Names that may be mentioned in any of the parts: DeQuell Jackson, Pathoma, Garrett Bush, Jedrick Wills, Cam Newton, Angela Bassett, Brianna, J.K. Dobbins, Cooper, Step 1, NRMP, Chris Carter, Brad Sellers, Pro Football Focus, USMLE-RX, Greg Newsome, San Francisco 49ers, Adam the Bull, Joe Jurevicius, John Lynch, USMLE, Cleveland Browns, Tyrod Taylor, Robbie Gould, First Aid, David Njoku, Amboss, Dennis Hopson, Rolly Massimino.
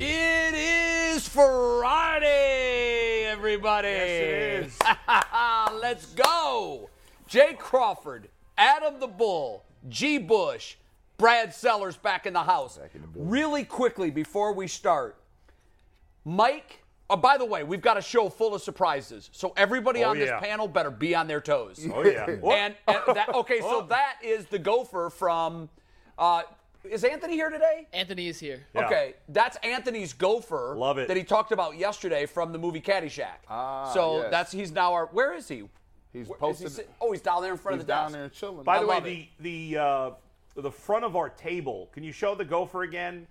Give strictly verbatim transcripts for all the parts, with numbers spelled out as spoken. It is Friday, everybody. Yes, it is. Let's go. Jay Crawford, Adam the Bull, G. Bush, Brad Sellers back in the house. Back in the really quickly before we start, Mike. Oh, by the way, we've got a show full of surprises, so everybody oh, on yeah. this panel better be on their toes. Oh yeah. and, and that, okay, so that is the Gopher from. Uh, Is Anthony here today? Anthony is here. Yeah. Okay, that's Anthony's gopher. Love it. That he talked about yesterday from the movie Caddyshack. Ah, so yes. that's he's now our. Where is he? He's where, posted. He oh, he's down there in front he's of the down desk. There chilling. By I the way, it. the the uh, the front of our table. Can you show the gopher again?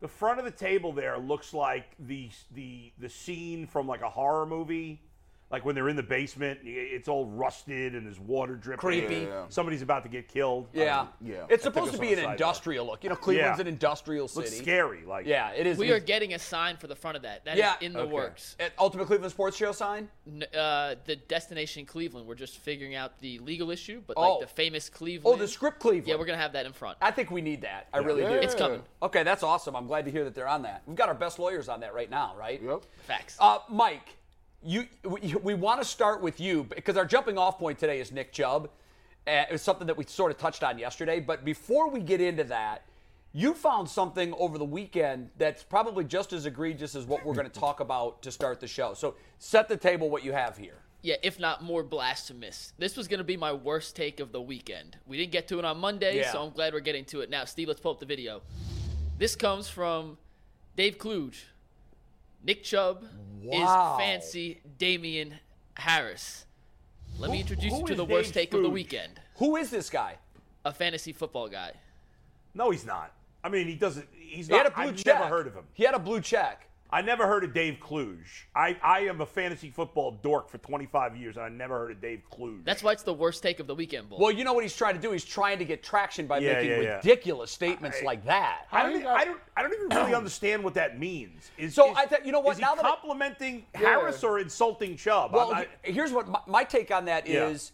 The front of the table there looks like the the the scene from like a horror movie. Like when they're in the basement, it's all rusted and there's water dripping. Creepy. Yeah, yeah. Somebody's about to get killed. Yeah. Um, yeah. It's supposed to be an industrial look. You know, Cleveland's yeah. an industrial city. Looks scary. Like yeah, it is. We it's, are getting a sign for the front of that. That yeah. is in the okay. works. At Ultimate Cleveland Sports Show sign? Uh, the Destination Cleveland. We're just figuring out the legal issue, but oh. like the famous Cleveland. Oh, the script Cleveland. Yeah, we're going to have that in front. I think we need that. I yeah. really yeah. do. It's coming. Okay, that's awesome. I'm glad to hear that they're on that. We've got our best lawyers on that right now, right? Yep. Facts. Uh, Mike. You, we, we want to start with you because our jumping off point today is Nick Chubb. Uh, it was something that we sort of touched on yesterday. But before we get into that, you found something over the weekend that's probably just as egregious as what we're going to talk about to start the show. So set the table what you have here. Yeah, if not more blasphemous. This was going to be my worst take of the weekend. We didn't get to it on Monday, yeah. so I'm glad we're getting to it now. Steve, let's pull up the video. This comes from Dave Kluge. Nick Chubb wow. is fancy Damian Harris. Let who, me introduce you to the Dave worst take Kluge? Of the weekend. Who is this guy? A fantasy football guy. No, he's not. I mean, he doesn't. He's he not. Had a blue I've check. Never heard of him. He had a blue check. I never heard of Dave Kluge. I, I am a fantasy football dork for twenty-five years, and I never heard of Dave Kluge. That's why it's the worst take of the weekend, Bull. Well, you know what he's trying to do? He's trying to get traction by yeah, making yeah, yeah. ridiculous statements I, like that. I don't, I, don't, I don't even really understand what that means. Is, so is, I th- you know what? Is now he complimenting I, Harris yeah. or insulting Chubb? Well, I, here's what my, my take on that yeah. is: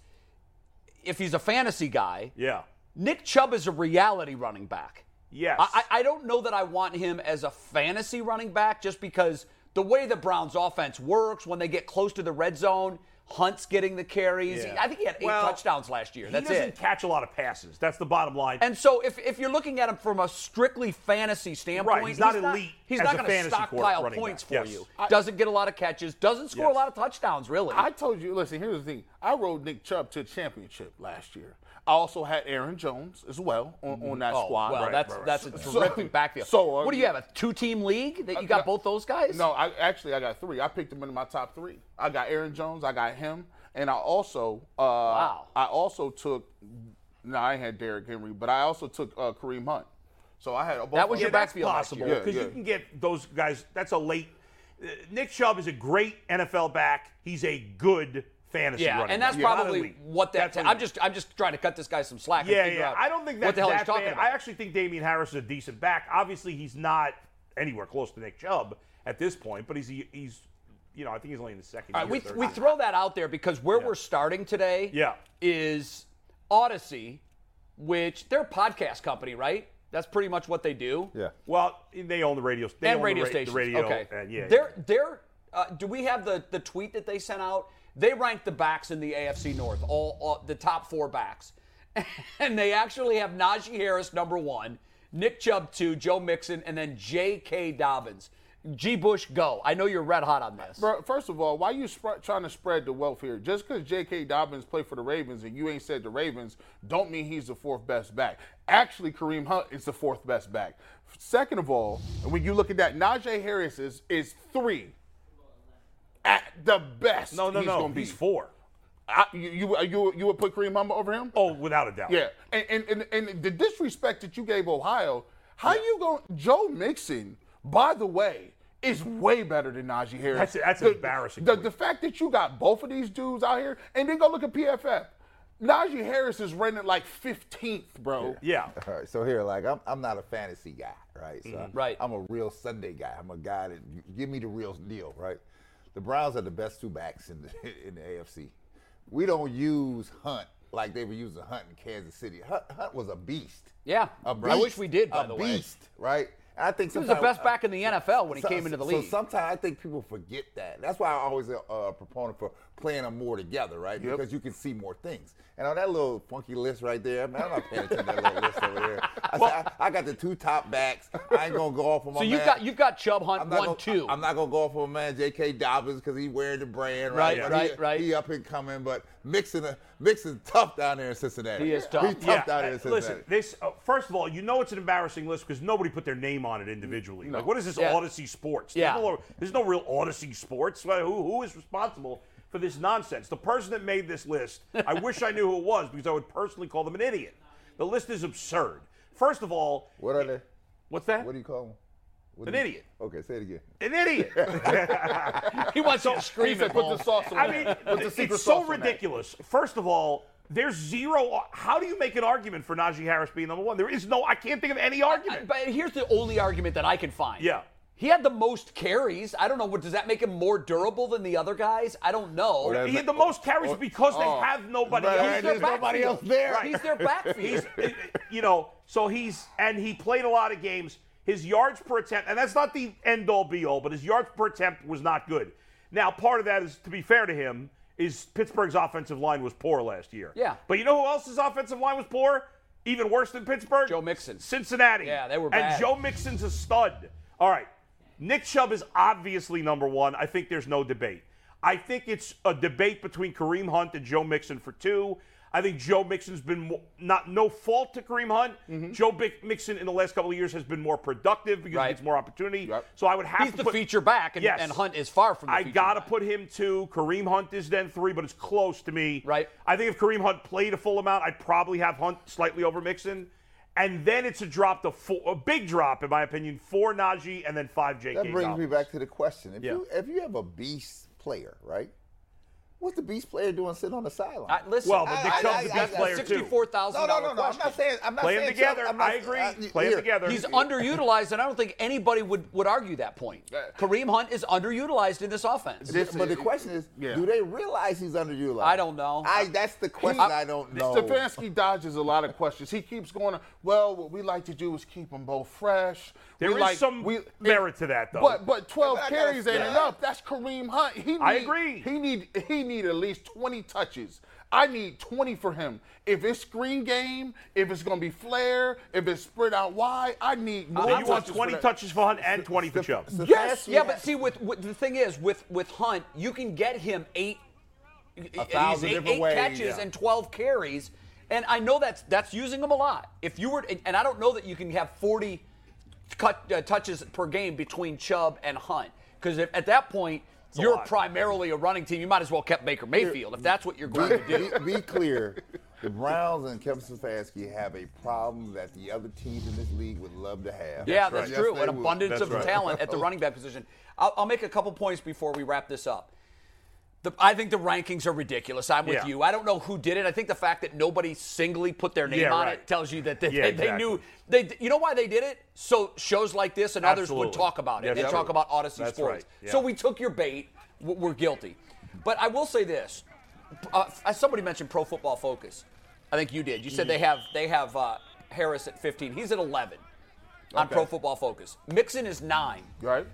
if he's a fantasy guy, yeah. Nick Chubb is a reality running back. Yes. I, I don't know that I want him as a fantasy running back just because the way the Browns' offense works, when they get close to the red zone, Hunt's getting the carries. Yeah. I think he had eight well, touchdowns last year. That's it. He doesn't it. catch a lot of passes. That's the bottom line. And so if, if you're looking at him from a strictly fantasy standpoint, right. he's, he's not elite. He's not going to stockpile points back. for yes. you. I, doesn't get a lot of catches. Doesn't score yes. a lot of touchdowns, really. I told you, listen, here's the thing. I rode Nick Chubb to a championship last year. I also had Aaron Jones as well on, on that oh, squad. Well, right, that's right, that's right. a terrific so, backfield. So, uh, what do you have, a two-team league that you got I, both those guys? No, I, actually I got three. I picked them into my top three. I got Aaron Jones, I got him, and I also uh, wow. I also took – no, I had Derrick Henry, but I also took uh, Kareem Hunt. So I had both. That was your yeah, backfield last year. That's possible because yeah, yeah. you can get those guys – that's a late uh, – Nick Chubb is a great N F L back. He's a good – fantasy yeah, running and that's back. Probably yeah. what that. That's t- I'm just, I'm just trying to cut this guy some slack. Yeah, and figure yeah. out I don't think that's what the hell that he's talking bad. About. I actually think Damian Harris is a decent back. Obviously, he's not anywhere close to Nick Chubb at this point, but he's, he's, you know, I think he's only in the second. All year, right, we th- we throw that out there because where yeah. we're starting today yeah. is Odyssey, which they're a podcast company, right? That's pretty much what they do. Yeah. Well, they own the radio they and own radio the ra- stations. The radio, okay. And yeah. They're yeah. they're. Uh, do we have the the tweet that they sent out? They ranked the backs in the A F C North, all, all the top four backs. And they actually have Najee Harris, number one, Nick Chubb, two, Joe Mixon, and then J K. Dobbins. G. Bush, go. I know you're red hot on this. Bro, first of all, why are you sp- trying to spread the wealth here? Just because J K. Dobbins played for the Ravens and you ain't said the Ravens don't mean he's the fourth best back. Actually, Kareem Hunt is the fourth best back. Second of all, when you look at that, Najee Harris is, is three. At the best, no, no, he's no. going to be. He's four. I, you, you, you would put Kareem Hunt over him? Oh, without a doubt. Yeah. And, and, and, and the disrespect that you gave Ohio, how yeah. you going to – Joe Mixon, by the way, is way better than Najee Harris. That's, that's the, embarrassing. The, the fact that you got both of these dudes out here, and then go look at P F F. Najee Harris is rated like fifteenth, bro. Yeah. yeah. All right, so here, like, I'm I'm not a fantasy guy, right? So mm-hmm. I, right. I'm a real Sunday guy. I'm a guy that give me the real deal, right? The Browns are the best two backs in the, in the A F C. We don't use Hunt like they were using Hunt in Kansas City. Hunt, Hunt was a beast. Yeah. A beast, I wish we did, by the way. A beast, right? I think he was the best back in the N F L when he so, came into the league. So sometimes I think people forget that. That's why I'm always a, a proponent for playing them more together, right? Yep. Because you can see more things. And on that little funky list right there, I mean, I'm not paying attention to that little list over there. I, well, said, I, I got the two top backs. I ain't gonna go off on my. So you got you got Chubb, Hunt, one, gonna, two. I'm not gonna go off on my man J K. Dobbins because he wearing the brand, right? Right, right, he, right. He up and coming, but Mixon, uh, Mixon tough down there in Cincinnati. He is tough. He's tough yeah. down there in Cincinnati. Listen, this uh, first of all, you know it's an embarrassing list because nobody put their name on it individually. No. Like, what is this yeah. Odyssey Sports? Yeah. There's no, there's no real Odyssey Sports. Who, who is responsible for this nonsense? The person that made this list, I wish I knew who it was because I would personally call them an idiot. The list is absurd. First of all, what are they? What's that? What do you call them? What an you, idiot. Okay, say it again. An idiot. He wants so, to scream and put the sauce on I mean, put the secret it's sauce so ridiculous. First of all, there's zero. How do you make an argument for Najee Harris being number one? There is no. I can't think of any argument. I, but here's the only argument that I can find. Yeah. He had the most carries. I don't know. What does that make him more durable than the other guys? I don't know. He had the most carries or, because oh, they have nobody else. Right, there's nobody else there. Right. He's their backfield. You know. So he's and he played a lot of games. His yards per attempt, and that's not the end-all, be-all, but his yards per attempt was not good. Now, part of that is, to be fair to him, is Pittsburgh's offensive line was poor last year. Yeah. But you know who else's offensive line was poor? Even worse than Pittsburgh? Joe Mixon. Cincinnati. Yeah, they were bad. And Joe Mixon's a stud. All right. Nick Chubb is obviously number one. I think there's no debate. I think it's a debate between Kareem Hunt and Joe Mixon for two. I think Joe Mixon's been more, not no fault to Kareem Hunt. Mm-hmm. Joe B- Mixon in the last couple of years has been more productive because right. he gets more opportunity. Yep. So I would have He's to put – He's the feature back, and, yes, and Hunt is far from the I feature I got to put him two. Kareem Hunt is then three, but it's close to me. Right. I think if Kareem Hunt played a full amount, I'd probably have Hunt slightly over Mixon. And then it's a drop to four, a big drop, in my opinion, for Najee and then five J K. That brings Dobbins. Me back to the question. If yeah. you If you have a beast player, right? What's the beast player doing sitting on the sideline? I, listen, well, but Nick Chubb's the best I, I, player, sixty-four thousand dollars no, no, no, no. I'm not saying. I'm not Play saying them together. Chubb, not, I agree. I, Play them together. He's underutilized, and I don't think anybody would, would argue that point. Kareem Hunt is underutilized in this offense. This, but the question is, yeah. do they realize he's underutilized? I don't know. I That's the question he, I don't know. Stefanski dodges a lot of questions. He keeps going, well, what we like to do is keep them both fresh. There we is like, some we, merit it, to that, though. But but twelve but carries ain't enough. That's Kareem Hunt. He need, I agree. He need he need at least twenty touches. I need twenty for him. If it's screen game, if it's going to be flare, if it's spread out wide, I need more. Then you want twenty touches for Hunt and twenty for Chubb. Yes. Yeah, but see, with, with the thing is, with, with Hunt, you can get him eight, a thousand eight, different eight ways, catches yeah. and twelve carries, and I know that's that's using him a lot. If you were, and I don't know that you can have forty. Cut uh, touches per game between Chubb and Hunt, because at that point it's you're a primarily a running team. You might as well kept Baker Mayfield if that's what you're going to do. Be, be clear, the Browns and Kevin Stefanski have a problem that the other teams in this league would love to have. Yeah, that's, that's right. true. Yes, an abundance that's of right. talent at the running back position. I'll, I'll make a couple points before we wrap this up. The, I think the rankings are ridiculous. I'm with yeah. you. I don't know who did it. I think the fact that nobody singly put their name yeah, on right. it tells you that they, yeah, they, exactly. they knew. They, you know why they did it? So shows like this and Absolutely. others would talk about it. Yeah, they talk about Odyssey That's Sports. Right. Yeah. So we took your bait. We're guilty. But I will say this. Uh, somebody mentioned Pro Football Focus. I think you did. You said yeah. they have they have uh, Harris at fifteen. He's at eleven on okay. Pro Football Focus. Mixon is nine. Right.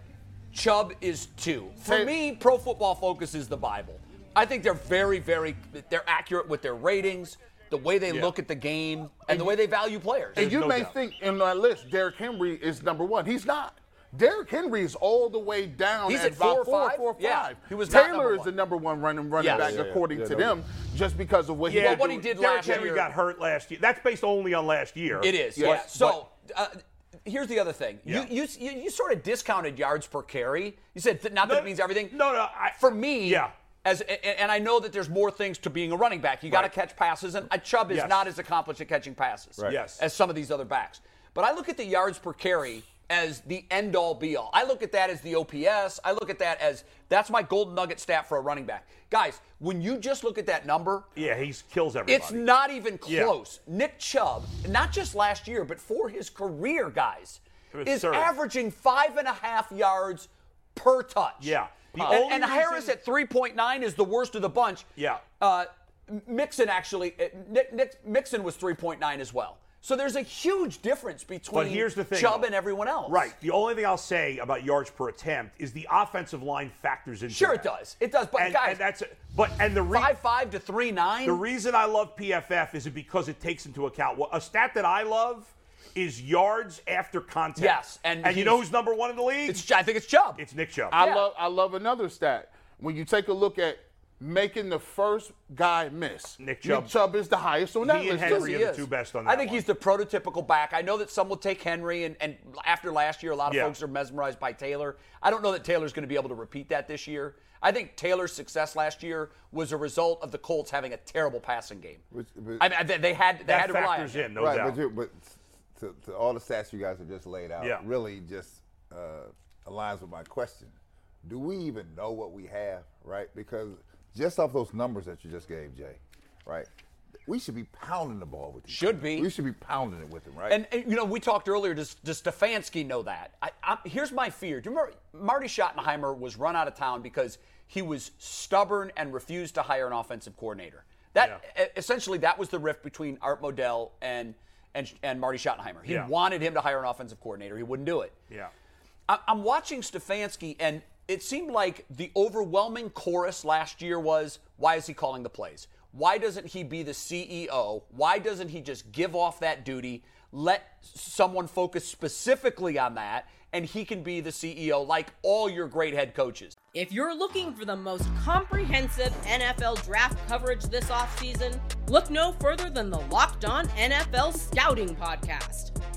Chubb is two. For me, Pro Football Focus is the Bible. I think they're very, very they're accurate with their ratings, the way they yeah. look at the game, and, and the way they value players. And There's you no may doubt. think in my list, Derrick Henry is number one. He's not. Derrick Henry is all the way down He's at, at four, four, five? four, five. Yeah. He was Taylor is the number one running running yeah. back, yeah, yeah, according yeah, to no, them, yeah. just because of what yeah, he did. Well, what he did Derrick last Henry year. Derrick Henry got hurt last year. That's based only on last year. It is, yes. yeah. But, so uh, here's the other thing. Yeah. You, you you sort of discounted yards per carry. You said th- not no, that it means everything. No, no. I, For me, yeah. As, and I know that there's more things to being a running back. You got to right. catch passes, and Chubb is yes. not as accomplished at catching passes right. yes. as some of these other backs. But I look at the yards per carry as the end-all, be-all. I look at that as the O P S. I look at that as that's my golden nugget stat for a running back. Guys, when you just look at that number, yeah, he kills everybody. It's not even close. Yeah. Nick Chubb, not just last year, but for his career, guys, is absurd. Averaging five and a half yards per touch. Yeah. Uh, and and Harris at three point nine is the worst of the bunch. Yeah. Uh, Mixon actually, Nick, Nick Mixon was three point nine as well. So there's a huge difference between here's the thing, Chubb though. And everyone else. Right. The only thing I'll say about yards per attempt is the offensive line factors into Sure, that. It does. It does. But and, guys, and that's a, but and the re- five five to three nine. The reason I love P F F is because it takes into account well, a stat that I love. Is yards after contact. Yes. And, and you know who's number one in the league? It's, I think it's Chubb. It's Nick Chubb. I, yeah. love, I love another stat. When you take a look at making the first guy miss, Nick Chubb, Nick Chubb is the highest on that he list. And Henry yes, he are the two best on that I think one. He's the prototypical back. I know that some will take Henry, and, and after last year, a lot of yeah. folks are mesmerized by Taylor. I don't know that Taylor's going to be able to repeat that this year. I think Taylor's success last year was a result of the Colts having a terrible passing game. Which, but, I mean, they had, they that had to rely on it. That factors in, no right, doubt. But, but, To, to all the stats you guys have just laid out yeah. really just uh, aligns with my question. Do we even know what we have, right? Because just off those numbers that you just gave, Jay, right, we should be pounding the ball with these Should teams. Be. We should be pounding it with them, right? And, and you know, we talked earlier, does, does Stefanski know that? I, I, here's my fear. Do you remember Marty Schottenheimer was run out of town because he was stubborn and refused to hire an offensive coordinator. That yeah. Essentially, that was the rift between Art Modell and – And, and Marty Schottenheimer. He yeah. wanted him to hire an offensive coordinator. He wouldn't do it. Yeah, I, I'm watching Stefanski, and it seemed like the overwhelming chorus last year was, why is he calling the plays? Why doesn't he be the C E O? Why doesn't he just give off that duty, let someone focus specifically on that, and he can be the C E O like all your great head coaches? If you're looking for the most comprehensive N F L draft coverage this offseason, look no further than the Locked On N F L Scouting Podcast.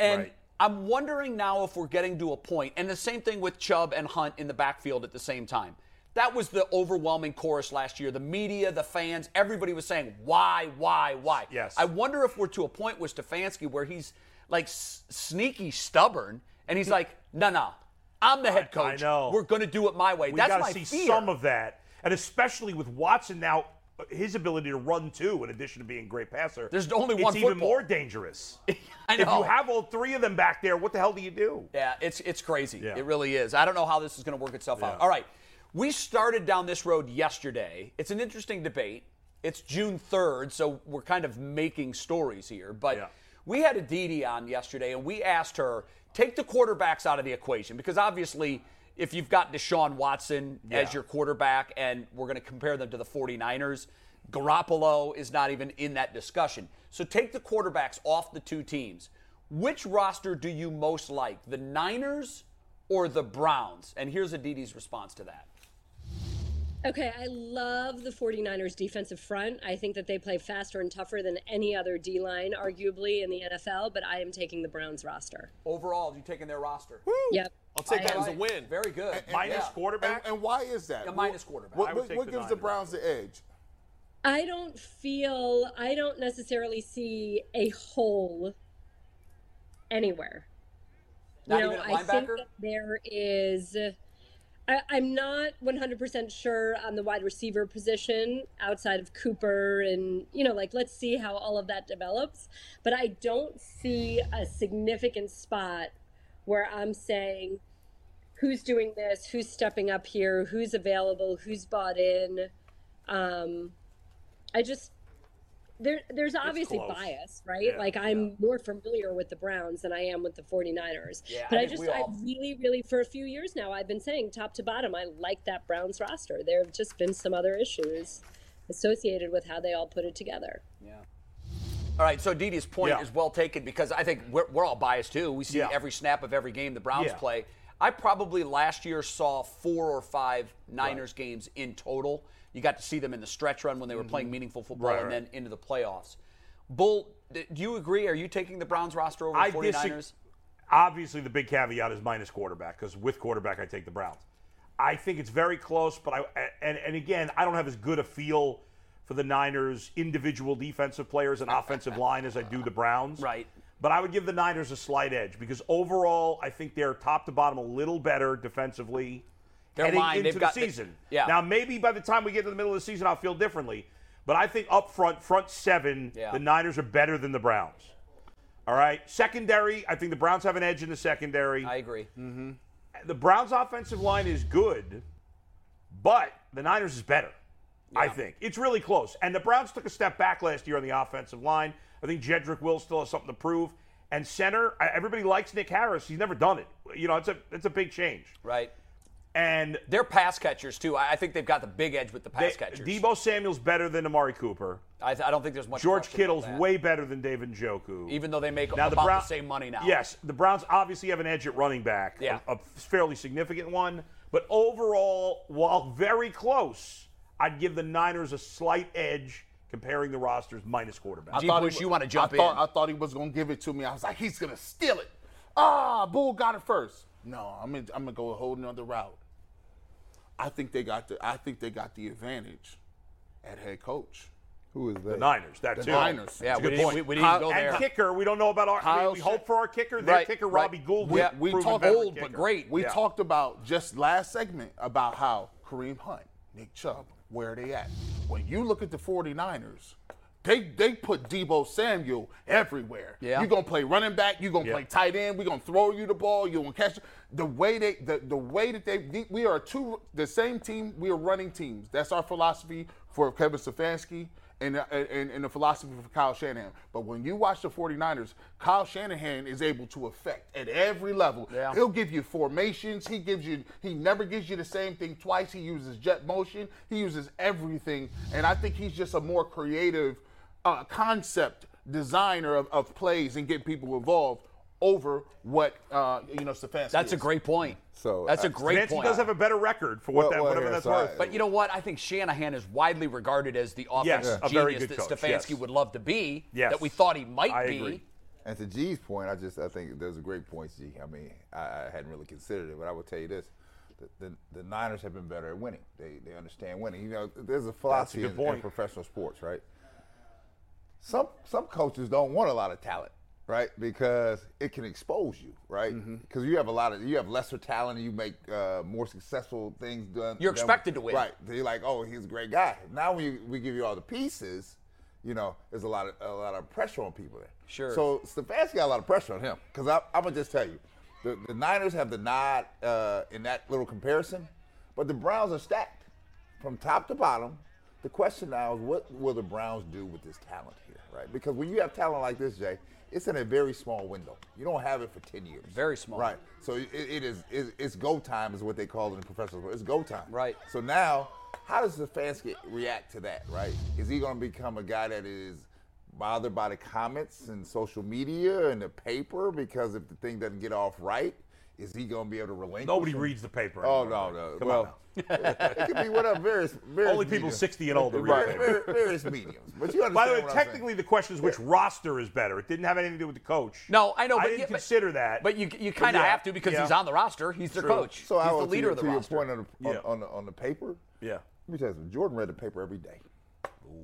And right. I'm wondering now if we're getting to a point, and the same thing with Chubb and Hunt in the backfield at the same time. That was the overwhelming chorus last year. The media, the fans, everybody was saying, why, why, why? Yes. I wonder if we're to a point with Stefanski where he's, like, s- sneaky stubborn, and he's like, no, no, I'm the head coach. I, I know. We're going to do it my way. We That's my fear. We got to see some of that, and especially with Watson now, his ability to run, too, in addition to being a great passer. There's only one football. It's even more dangerous. I know. If you have all three of them back there, what the hell do you do? Yeah, it's, it's crazy. Yeah. It really is. I don't know how this is going to work itself yeah. out. All right. We started down this road yesterday. It's an interesting debate. It's June third, so we're kind of making stories here. But yeah. we had a Aditi on yesterday, and we asked her, take the quarterbacks out of the equation. Because obviously, if you've got Deshaun Watson yeah. as your quarterback, and we're going to compare them to the forty-niners, Garoppolo is not even in that discussion. So take the quarterbacks off the two teams. Which roster do you most like, the Niners or the Browns? And here's Aditi's response to that. Okay, I love the forty-niners defensive front. I think that they play faster and tougher than any other D-line, arguably, in the N F L, but I am taking the Browns roster. Overall, you're taking their roster? Woo! Yep. I'll take I that am. As a win. Very good. And, and, minus yeah. quarterback? And, and why is that? Yeah, minus quarterback. What, what, what the gives the Browns the edge? I don't feel, I don't necessarily see a hole anywhere. Not you know, even a linebacker? I think that there is... I, I'm not one hundred percent sure on the wide receiver position outside of Cooper and, you know, like, let's see how all of that develops. But I don't see a significant spot where I'm saying who's doing this, who's stepping up here, who's available, who's bought in. Um, I just there there's obviously bias, right? Yeah, like I'm yeah. more familiar with the Browns than I am with the 49ers. Yeah, but I, I just I all... really, really for a few years now I've been saying top to bottom, I like that Browns roster. There have just been some other issues associated with how they all put it together. Yeah. All right, so Didi's point yeah. is well taken, because I think we're, we're all biased too. We see yeah. every snap of every game the Browns yeah. play. I probably last year saw four or five Niners right. games in total. You got to see them in the stretch run when they were mm-hmm. playing meaningful football right, and right. then into the playoffs. Bull, do you agree? Are you taking the Browns roster over the 49ers? Disagree. Obviously, the big caveat is minus quarterback, because with quarterback, I take the Browns. I think it's very close, but I and, and again, I don't have as good a feel for the Niners' individual defensive players and offensive line as I do the Browns. Right. But I would give the Niners a slight edge, because overall, I think they're top to bottom a little better defensively they're heading lying. into They've the got season. The, yeah. Now, maybe by the time we get to the middle of the season, I'll feel differently. But I think up front, front seven, yeah. the Niners are better than the Browns. All right? Secondary, I think the Browns have an edge in the secondary. I agree. Mm-hmm. The Browns' offensive line is good, but the Niners is better. Yeah. I think. It's really close. And the Browns took a step back last year on the offensive line. I think Jedrick Wills still has something to prove. And center, everybody likes Nick Harris. He's never done it. You know, it's a it's a big change. Right. And they're pass catchers, too. I think they've got the big edge with the pass they, catchers. Deebo Samuel's better than Amari Cooper. I, th- I don't think there's much George Kittle's way better than David Njoku. Even though they make now, about the, Brown- the same money now. Yes. The Browns obviously have an edge at running back. Yeah. A, a fairly significant one. But overall, while very close, I'd give the Niners a slight edge comparing the rosters minus quarterback. I G. thought Bush, was, you want to jump I in. Thought, I thought he was going to give it to me. I was like, he's going to steal it. Ah, Bull got it first. No, I'm going I'm to go a whole nother route. I think they got the I think they got the advantage at head coach. Who is that? The Niners. That the too. Niners. Yeah, we didn't, we, we didn't Kyle, go there. And kicker, we don't know about our Kyle we, we hope for our kicker. Their right, kicker, right. Robbie Gould. We, we talked old but great. We yeah. talked about just last segment about how Kareem Hunt, Nick Chubb, where are they at? When you look at the 49ers, they they put Deebo Samuel everywhere. Yeah. You're going to play running back. You're going to yeah. play tight end. We're going to throw you the ball. You're going to catch it. The way they the, – the way that they – we are two – the same team. We are running teams. That's our philosophy for Kevin Stefanski and, and, and the philosophy for Kyle Shanahan. But when you watch the 49ers, Kyle Shanahan is able to affect at every level. Yeah. He'll give you formations. He gives you – he never gives you the same thing twice. He uses jet motion. He uses everything. And I think he's just a more creative uh, concept designer of, of plays and getting people involved over what, uh, you know, Stefanski That's is. a great point. So That's uh, a great Stefanski point. Stefanski does have a better record for what well, that, well, whatever yeah, that's so worth. I, but you know what? I think Shanahan is widely regarded as the offense yes, genius that coach. Stefanski yes. would love to be, yes. that we thought he might I be. Agree. And to G's point, I just I think those are great points, G. I mean, I, I hadn't really considered it, but I will tell you this. The, the, the Niners have been better at winning. They they understand winning. You know, there's a philosophy a in, in professional sports, right? Some Some coaches don't want a lot of talent. Right, because it can expose you, right? Because mm-hmm. you have a lot of you have lesser talent, and you make uh, more successful things done. You're expected done, to win, right? You're like, oh, he's a great guy. Now when you, we give you all the pieces, you know, there's a lot of a lot of pressure on people there. Sure. So Stefanski got a lot of pressure on him, because I'm gonna just tell you, the, the Niners have the nod uh, in that little comparison, but the Browns are stacked from top to bottom. The question now is, what will the Browns do with this talent here, right? Because when you have talent like this, Jay, it's in a very small window. You don't have it for ten years. Very small. Right. So it, it is it, it's go time is what they call it in professional sports. It's go time. Right. So now, how does Stefanski react to that, right? Is he going to become a guy that is bothered by the comments and social media and the paper because if the thing doesn't get off right, is he going to be able to relinquish? Nobody him? reads the paper. Oh, no, no. Come well, on now. It could be whatever. Various, various Only people mediums. sixty and older read right. it. Various, various mediums. But you understand By the way, what technically I'm the question is which yeah. roster is better. It didn't have anything to do with the coach. No, I know. But I didn't yeah, consider but, that. But you you kind of yeah, have to because yeah. he's on the roster. He's their True. coach. So he's I the leader you, of the to roster. Your point on the, on, yeah. on, the, on the paper, yeah. let me tell you something. Jordan read the paper every day.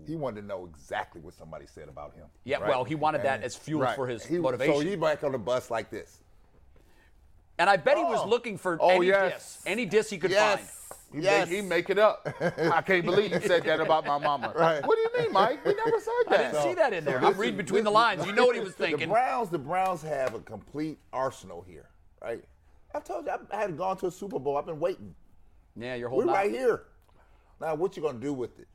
He wanted to know exactly what somebody said about him. Yeah, right? well, he wanted and, that as fuel right. for his he, motivation. So he's back on the bus like this. And I bet oh. he was looking for oh, any yes. diss. Any diss he could yes. find. He, yes. make, he make it up. I can't believe you said that about my mama. Right. What do you mean, Mike? We never said that. I didn't so, see that in there. So I'm reading between the lines. You know what he was thinking. The Browns, the Browns have a complete arsenal here, right? I've told you, I hadn't gone to a Super Bowl. I've been waiting. Yeah, you're holding We're right out. Here. Now, what you going to do with it?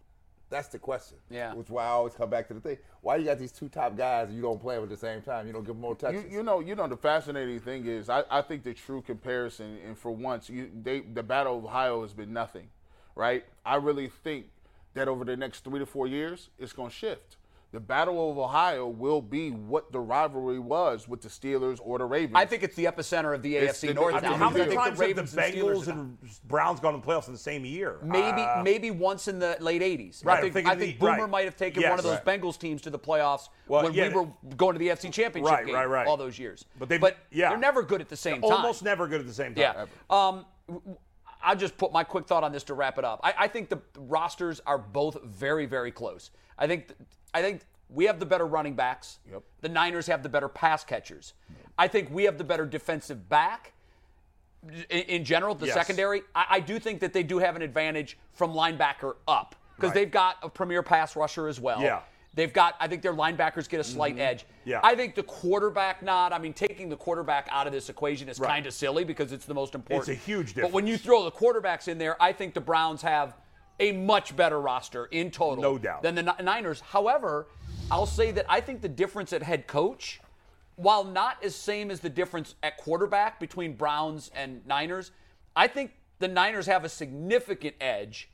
That's the question. Yeah. Which is why I always come back to the thing. Why you got these two top guys and you don't play them at the same time? You don't give them more touches. You, you know, you know, the fascinating thing is I, I think the true comparison, and for once, you, they, the Battle of Ohio has been nothing, right? I really think that over the next three to four years, it's going to shift. The Battle of Ohio will be what the rivalry was with the Steelers or the Ravens. I think it's the epicenter of the it's A F C the, North. I mean, now. How many times have the Bengals and, and Browns gone to the playoffs in the same year? Maybe uh, maybe once in the late eighties. Right, I think, I think the, Boomer right. might have taken yes, one of those right. Bengals teams to the playoffs well, when yeah, we were going to the A F C Championship right, game right, right. all those years. But, but yeah. they're never good at the same they're time. Almost never good at the same time. Yeah. Um, I'll just put my quick thought on this to wrap it up. I, I think the rosters are both very, very close. I think... Th- I think we have the better running backs. Yep. The Niners have the better pass catchers. Yep. I think we have the better defensive back in, in general, the yes. secondary. I, I do think that they do have an advantage from linebacker up because right. they've got a premier pass rusher as well. Yeah. They've got, I think their linebackers get a slight mm-hmm. edge. Yeah. I think the quarterback nod, I mean, taking the quarterback out of this equation is right. kind of silly because it's the most important. It's a huge difference. But when you throw the quarterbacks in there, I think the Browns have a much better roster in total no doubt. Than the Niners. However, I'll say that I think the difference at head coach, while not as same as the difference at quarterback between Browns and Niners, I think the Niners have a significant edge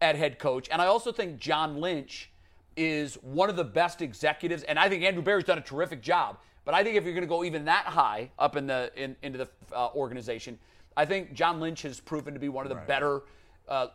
at head coach. And I also think John Lynch is one of the best executives. And I think Andrew Berry's done a terrific job. But I think if you're going to go even that high up in the in, into the uh, organization, I think John Lynch has proven to be one of the right. better uh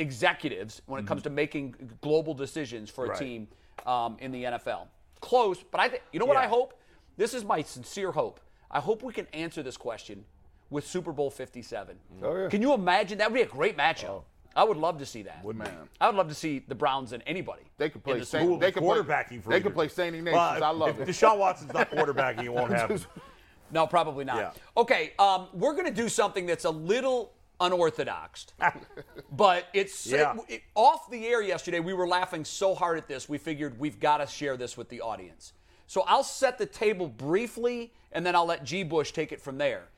executives when it comes to making global decisions for a right. team um, in the N F L. Close, but I think you know what yeah. I hope? This is my sincere hope. I hope we can answer this question with Super Bowl fifty-seven. Oh, yeah. Can you imagine? That would be a great matchup. Oh. I would love to see that. Would man. I would love to see the Browns and anybody. They could play the same, they could quarterbacking play, for They could play Saint Ignatius. Well, I love if it. If Deshaun Watson's not quarterbacking, it won't happen. No, probably not. Yeah. Okay, um, we're going to do something that's a little unorthodox, but it's yeah. it, it, off the air yesterday. We were laughing so hard at this. We figured we've got to share this with the audience. So I'll set the table briefly, and then I'll let G. Bush take it from there.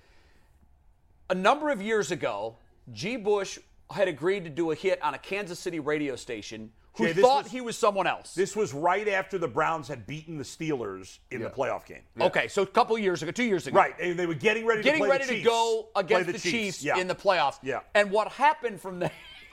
A number of years ago, G. Bush had agreed to do a hit on a Kansas City radio station who Jay, thought was, he was someone else. This was right after the Browns had beaten the Steelers in yeah. the playoff game. Yeah. Okay, so a couple years ago, two years ago. Right, and they were getting ready getting to play ready the Chiefs. Getting ready to go against play the, the Chiefs, Chiefs yeah. in the playoffs. Yeah. And what happened from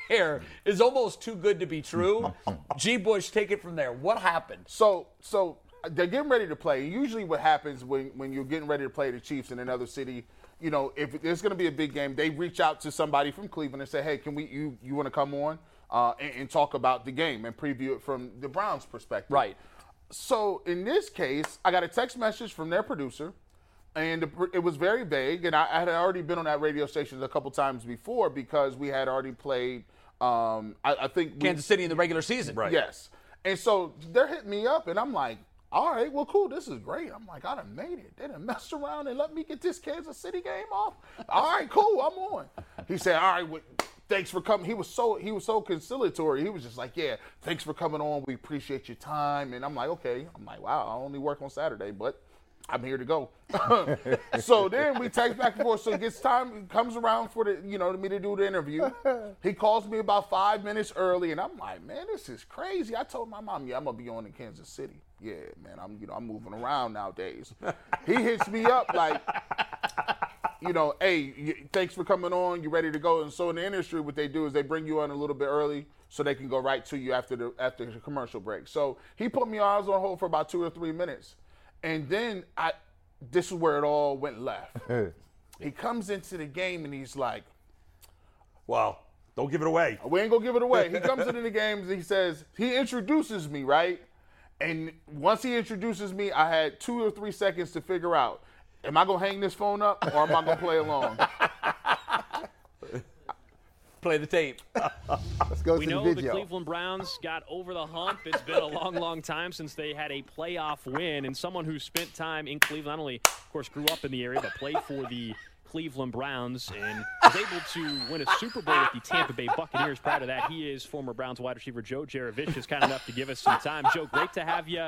there is almost too good to be true. G. Bush, take it from there. What happened? So so they're getting ready to play. Usually what happens when, when you're getting ready to play the Chiefs in another city, you know, if there's going to be a big game, they reach out to somebody from Cleveland and say, hey, can we you, you want to come on? Uh, and, and talk about the game and preview it from the Browns' perspective. Right. So in this case, I got a text message from their producer, and the, it was very vague. And I, I had already been on that radio station a couple times before because we had already played, um, I, I think. Kansas we, City in the regular season. Right. Yes. And so they're hitting me up, and I'm like, all right, well, cool. This is great. I'm like, I done made it. They done messed around and let me get this Kansas City game off. All right, cool. I'm on. He said, all right, well, thanks for coming. He was so he was so conciliatory. He was just like, yeah, thanks for coming on. We appreciate your time. And I'm like, okay. I'm like, wow, I only work on Saturday, but I'm here to go. So then we text back and forth. So it gets time, it comes around for the, you know, me to do the interview. He calls me about five minutes early, and I'm like, man, this is crazy. I told my mom, yeah, I'm gonna be on in Kansas City. Yeah, man, I'm you know, I'm moving around nowadays. He hits me up like, you know, hey, thanks for coming on. You ready to go? And so in the industry, what they do is they bring you on a little bit early so they can go right to you after the after the commercial break. So he put me on. I was on hold for about two or three minutes. And then I, this is where it all went left. He comes into the game and he's like, well, don't give it away. We ain't going to give it away. He comes into the game and he says, he introduces me, right? And once he introduces me, I had two or three seconds to figure out, am I going to hang this phone up or am I going to play along? Play the tape. Let's go we to the video. We know the Cleveland Browns got over the hump. It's been a long, long time since they had a playoff win. And someone who spent time in Cleveland, not only, of course, grew up in the area, but played for the Cleveland Browns and was able to win a Super Bowl with the Tampa Bay Buccaneers. Prior to that, he is former Browns wide receiver Joe Jurevicius, kind enough to give us some time. Joe, great to have you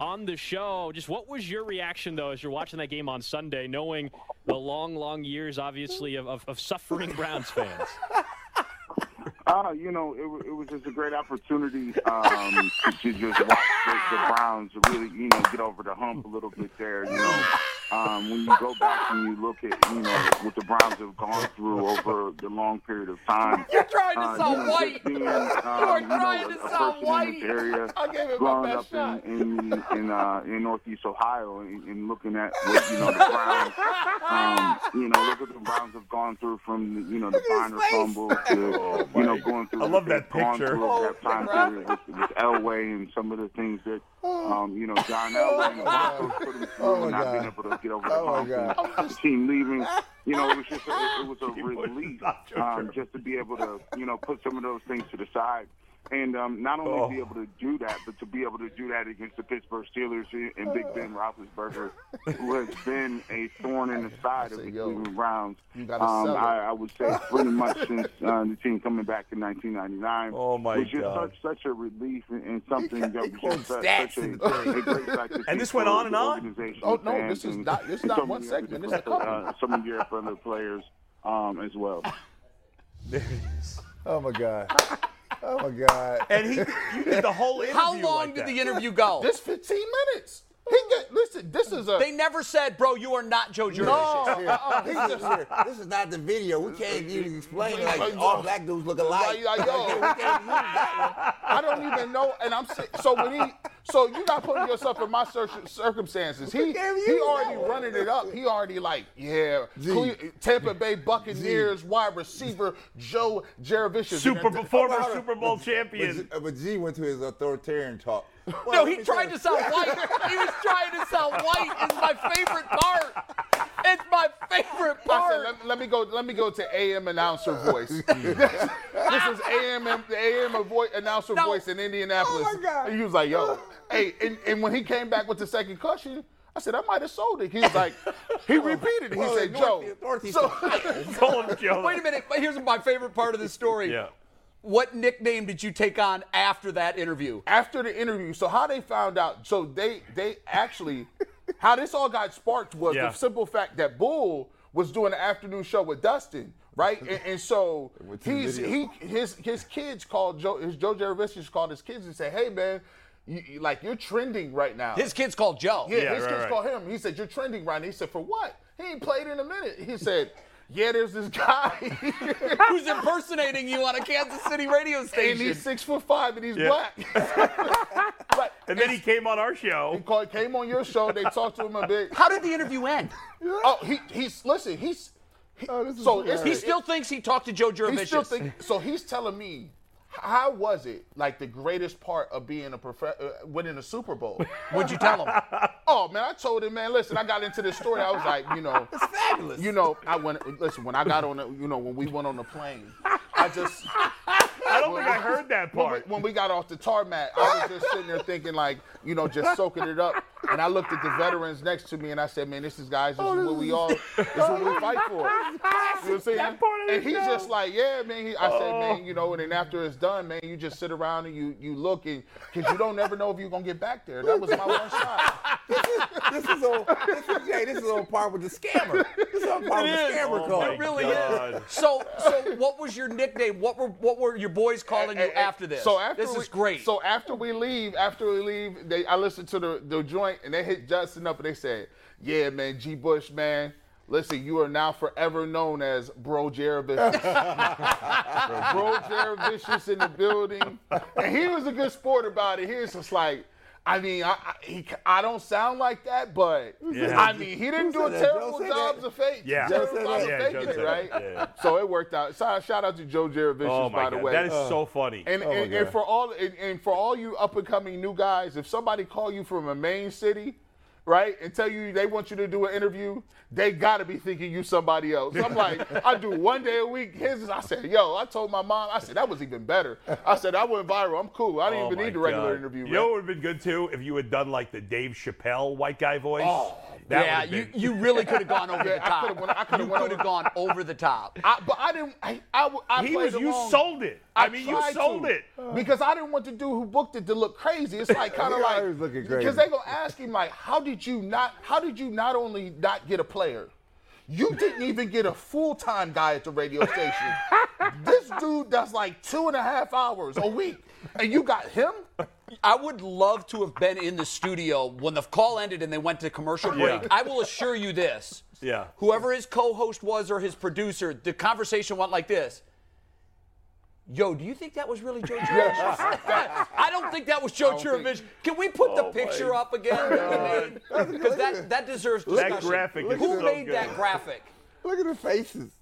on the show. Just what was your reaction, though, as you're watching that game on Sunday, knowing the long, long years, obviously, of, of, of suffering Browns fans? Uh, you know, it, it was just a great opportunity um, to just watch the, the Browns really, you know, get over the hump a little bit there. You know, um, when you go back and you look at, you know, what the Browns have gone through over the long period of time. You're trying to uh, sound you know, white. Being, um, you are trying you know, to sound white. In this area, I gave it my best shot. Growing up in in, in, uh, in Northeast Ohio and, and looking at what, you know, the Browns, um, you know, look at the Browns have gone through from, you know, the Binder fumble to, you know, going through I love that picture. Oh, that time period with, with Elway and some of the things that um, you know John Elway and Broncos put him through oh and not God. being able to get over oh the hump and the team leaving. You know, it was just a, it was a relief um, just to be able to you know put some of those things to the side. And um, not only oh. be able to do that, but to be able to do that against the Pittsburgh Steelers and Big Ben Roethlisberger, who has been a thorn in the side of the Cleveland Browns. Um, I, I would say pretty much since uh, the team coming back in nineteen ninety-nine. Oh my which God! Which is such, such a relief and, and something that was just uh, such a, a great fact. And this went on and on. Oh no, this is not this is not one segment. This is uh, some of your other players um, as well. There it is. Oh my God. Oh, my God. And he you did the whole interview. How long like did that. the interview go? This fifteen minutes. He get, listen, this is a. They never said, bro, you are not Joe Jurevicius. No. Oh, he's just here. This is not the video. We can't even explain like all black dudes look alike. Like, yo, we can't use that one. I don't even know. And I'm so when he so you're not putting yourself in my circumstances. He he already running it up. He already like yeah. Cle- Tampa Bay Buccaneers G. wide receiver Joe Jurevicius, super former Super Bowl champion. But G went to his authoritarian talk. Well, no, he tried to sound white. He was trying to sound white. It's my favorite part. It's my favorite part. Listen, let, let me go. Let me go to A M announcer voice. This is A M A M voice announcer no. voice in Indianapolis. Oh my God. And he was like, "Yo, hey!" And, and when he came back with the second cushion, I said, "I might have sold it." He was like, he repeated it. He well, said, "Joe." North, so, call him Joe. Wait a minute. Here's my favorite part of this story. Yeah. What nickname did you take on after that interview? After the interview, so how they found out, so they they actually, how this all got sparked was yeah. the simple fact that Bull was doing an afternoon show with Dustin, right? And, and so he's, he his his kids called Joe, his Joe Jurevicius called his kids and said, hey, man, you, you, like you're trending right now. His kids called Joe. Yeah, yeah his right, kids right. called him. He said, you're trending right now. He said, for what? He ain't played in a minute. He said... Yeah, there's this guy who's impersonating you on a Kansas City radio station. And he's six foot five, and he's yeah. black. But and then he came on our show. He called, came on your show. They talked to him a bit. How did the interview end? Oh, he, he's listen. He's he, oh, so he still it, thinks he talked to Joe Jurevicius. He still think, so he's telling me. How was it, like, the greatest part of being a prof- uh, winning a Super Bowl? What'd you tell him? Oh, man, I told him, man, listen, I got into this story. I was like, you know. It's fabulous. You know, I went, listen, when I got on, the, you know, when we went on the plane, I just. I don't when, think I heard that part. When we, when we got off the tarmac, I was just sitting there thinking, like, you know, just soaking it up. And I looked at the veterans next to me, and I said, man, this is, guys, this is what we all, this is what we fight for. You know what I'm saying? And he's just like, yeah, man. He, I said, man, you know, and then after it's done, man, you just sit around and you you look, and because you don't ever know if you're going to get back there. That was my one shot. This is all, this is, Jay, this is all part with the scammer. This is all part with the scammer oh call. It really God. is. So, so what was your nickname? What were what were your boys calling and, you and, after this? So after this we, is great. So after we leave, after we leave, they I listened to the, the joint and they hit Justin up and they said, "Yeah, man, G. Bush, man. Listen, you are now forever known as Bro Jurevicius." Bro Jurevicius in the building, and he was a good sport about it. He was just like. I mean, I I, he, I don't sound like that, but yeah. I mean, he didn't do a terrible job of faking. Yeah, it, right? Yeah. So it worked out. So, shout out to Joe Jurevicius, oh by God. the way. That is uh, so funny. And oh and, and for all and, and for all you up and coming new guys, if somebody call you from a main city. right, and tell you they want you to do an interview, they got to be thinking you somebody else. I'm like, I do one day a week. His is, I said, yo, I told my mom, I said, that was even better. I said, I went viral. I'm cool. I didn't oh even need the regular God. interview. You know what would have been good, too, if you had done, like, the Dave Chappelle white guy voice? Oh, that yeah, you, you really could have gone over yeah, the top. I went, I you could have gone over the top. I, but I didn't. I, I, I he was, you sold it. I, I mean, you sold to, it. Because I didn't want the dude who booked it to look crazy. It's like kind of like, because they're going to ask him, like, how did you not, how did you not only not get a player, you didn't even get a full-time guy at the radio station. This dude does like two and a half hours a week, and you got him? I would love to have been in the studio when the call ended and they went to commercial break. Yeah. I will assure you this. Yeah. Whoever his co-host was or his producer, the conversation went like this. Yo, do you think that was really Joe Jurevicius? I don't think that was Joe Jurevicius. Can we put oh the picture my. up again? Because that, that deserves discussion. That graphic Who is so made good. that graphic? Look at the faces.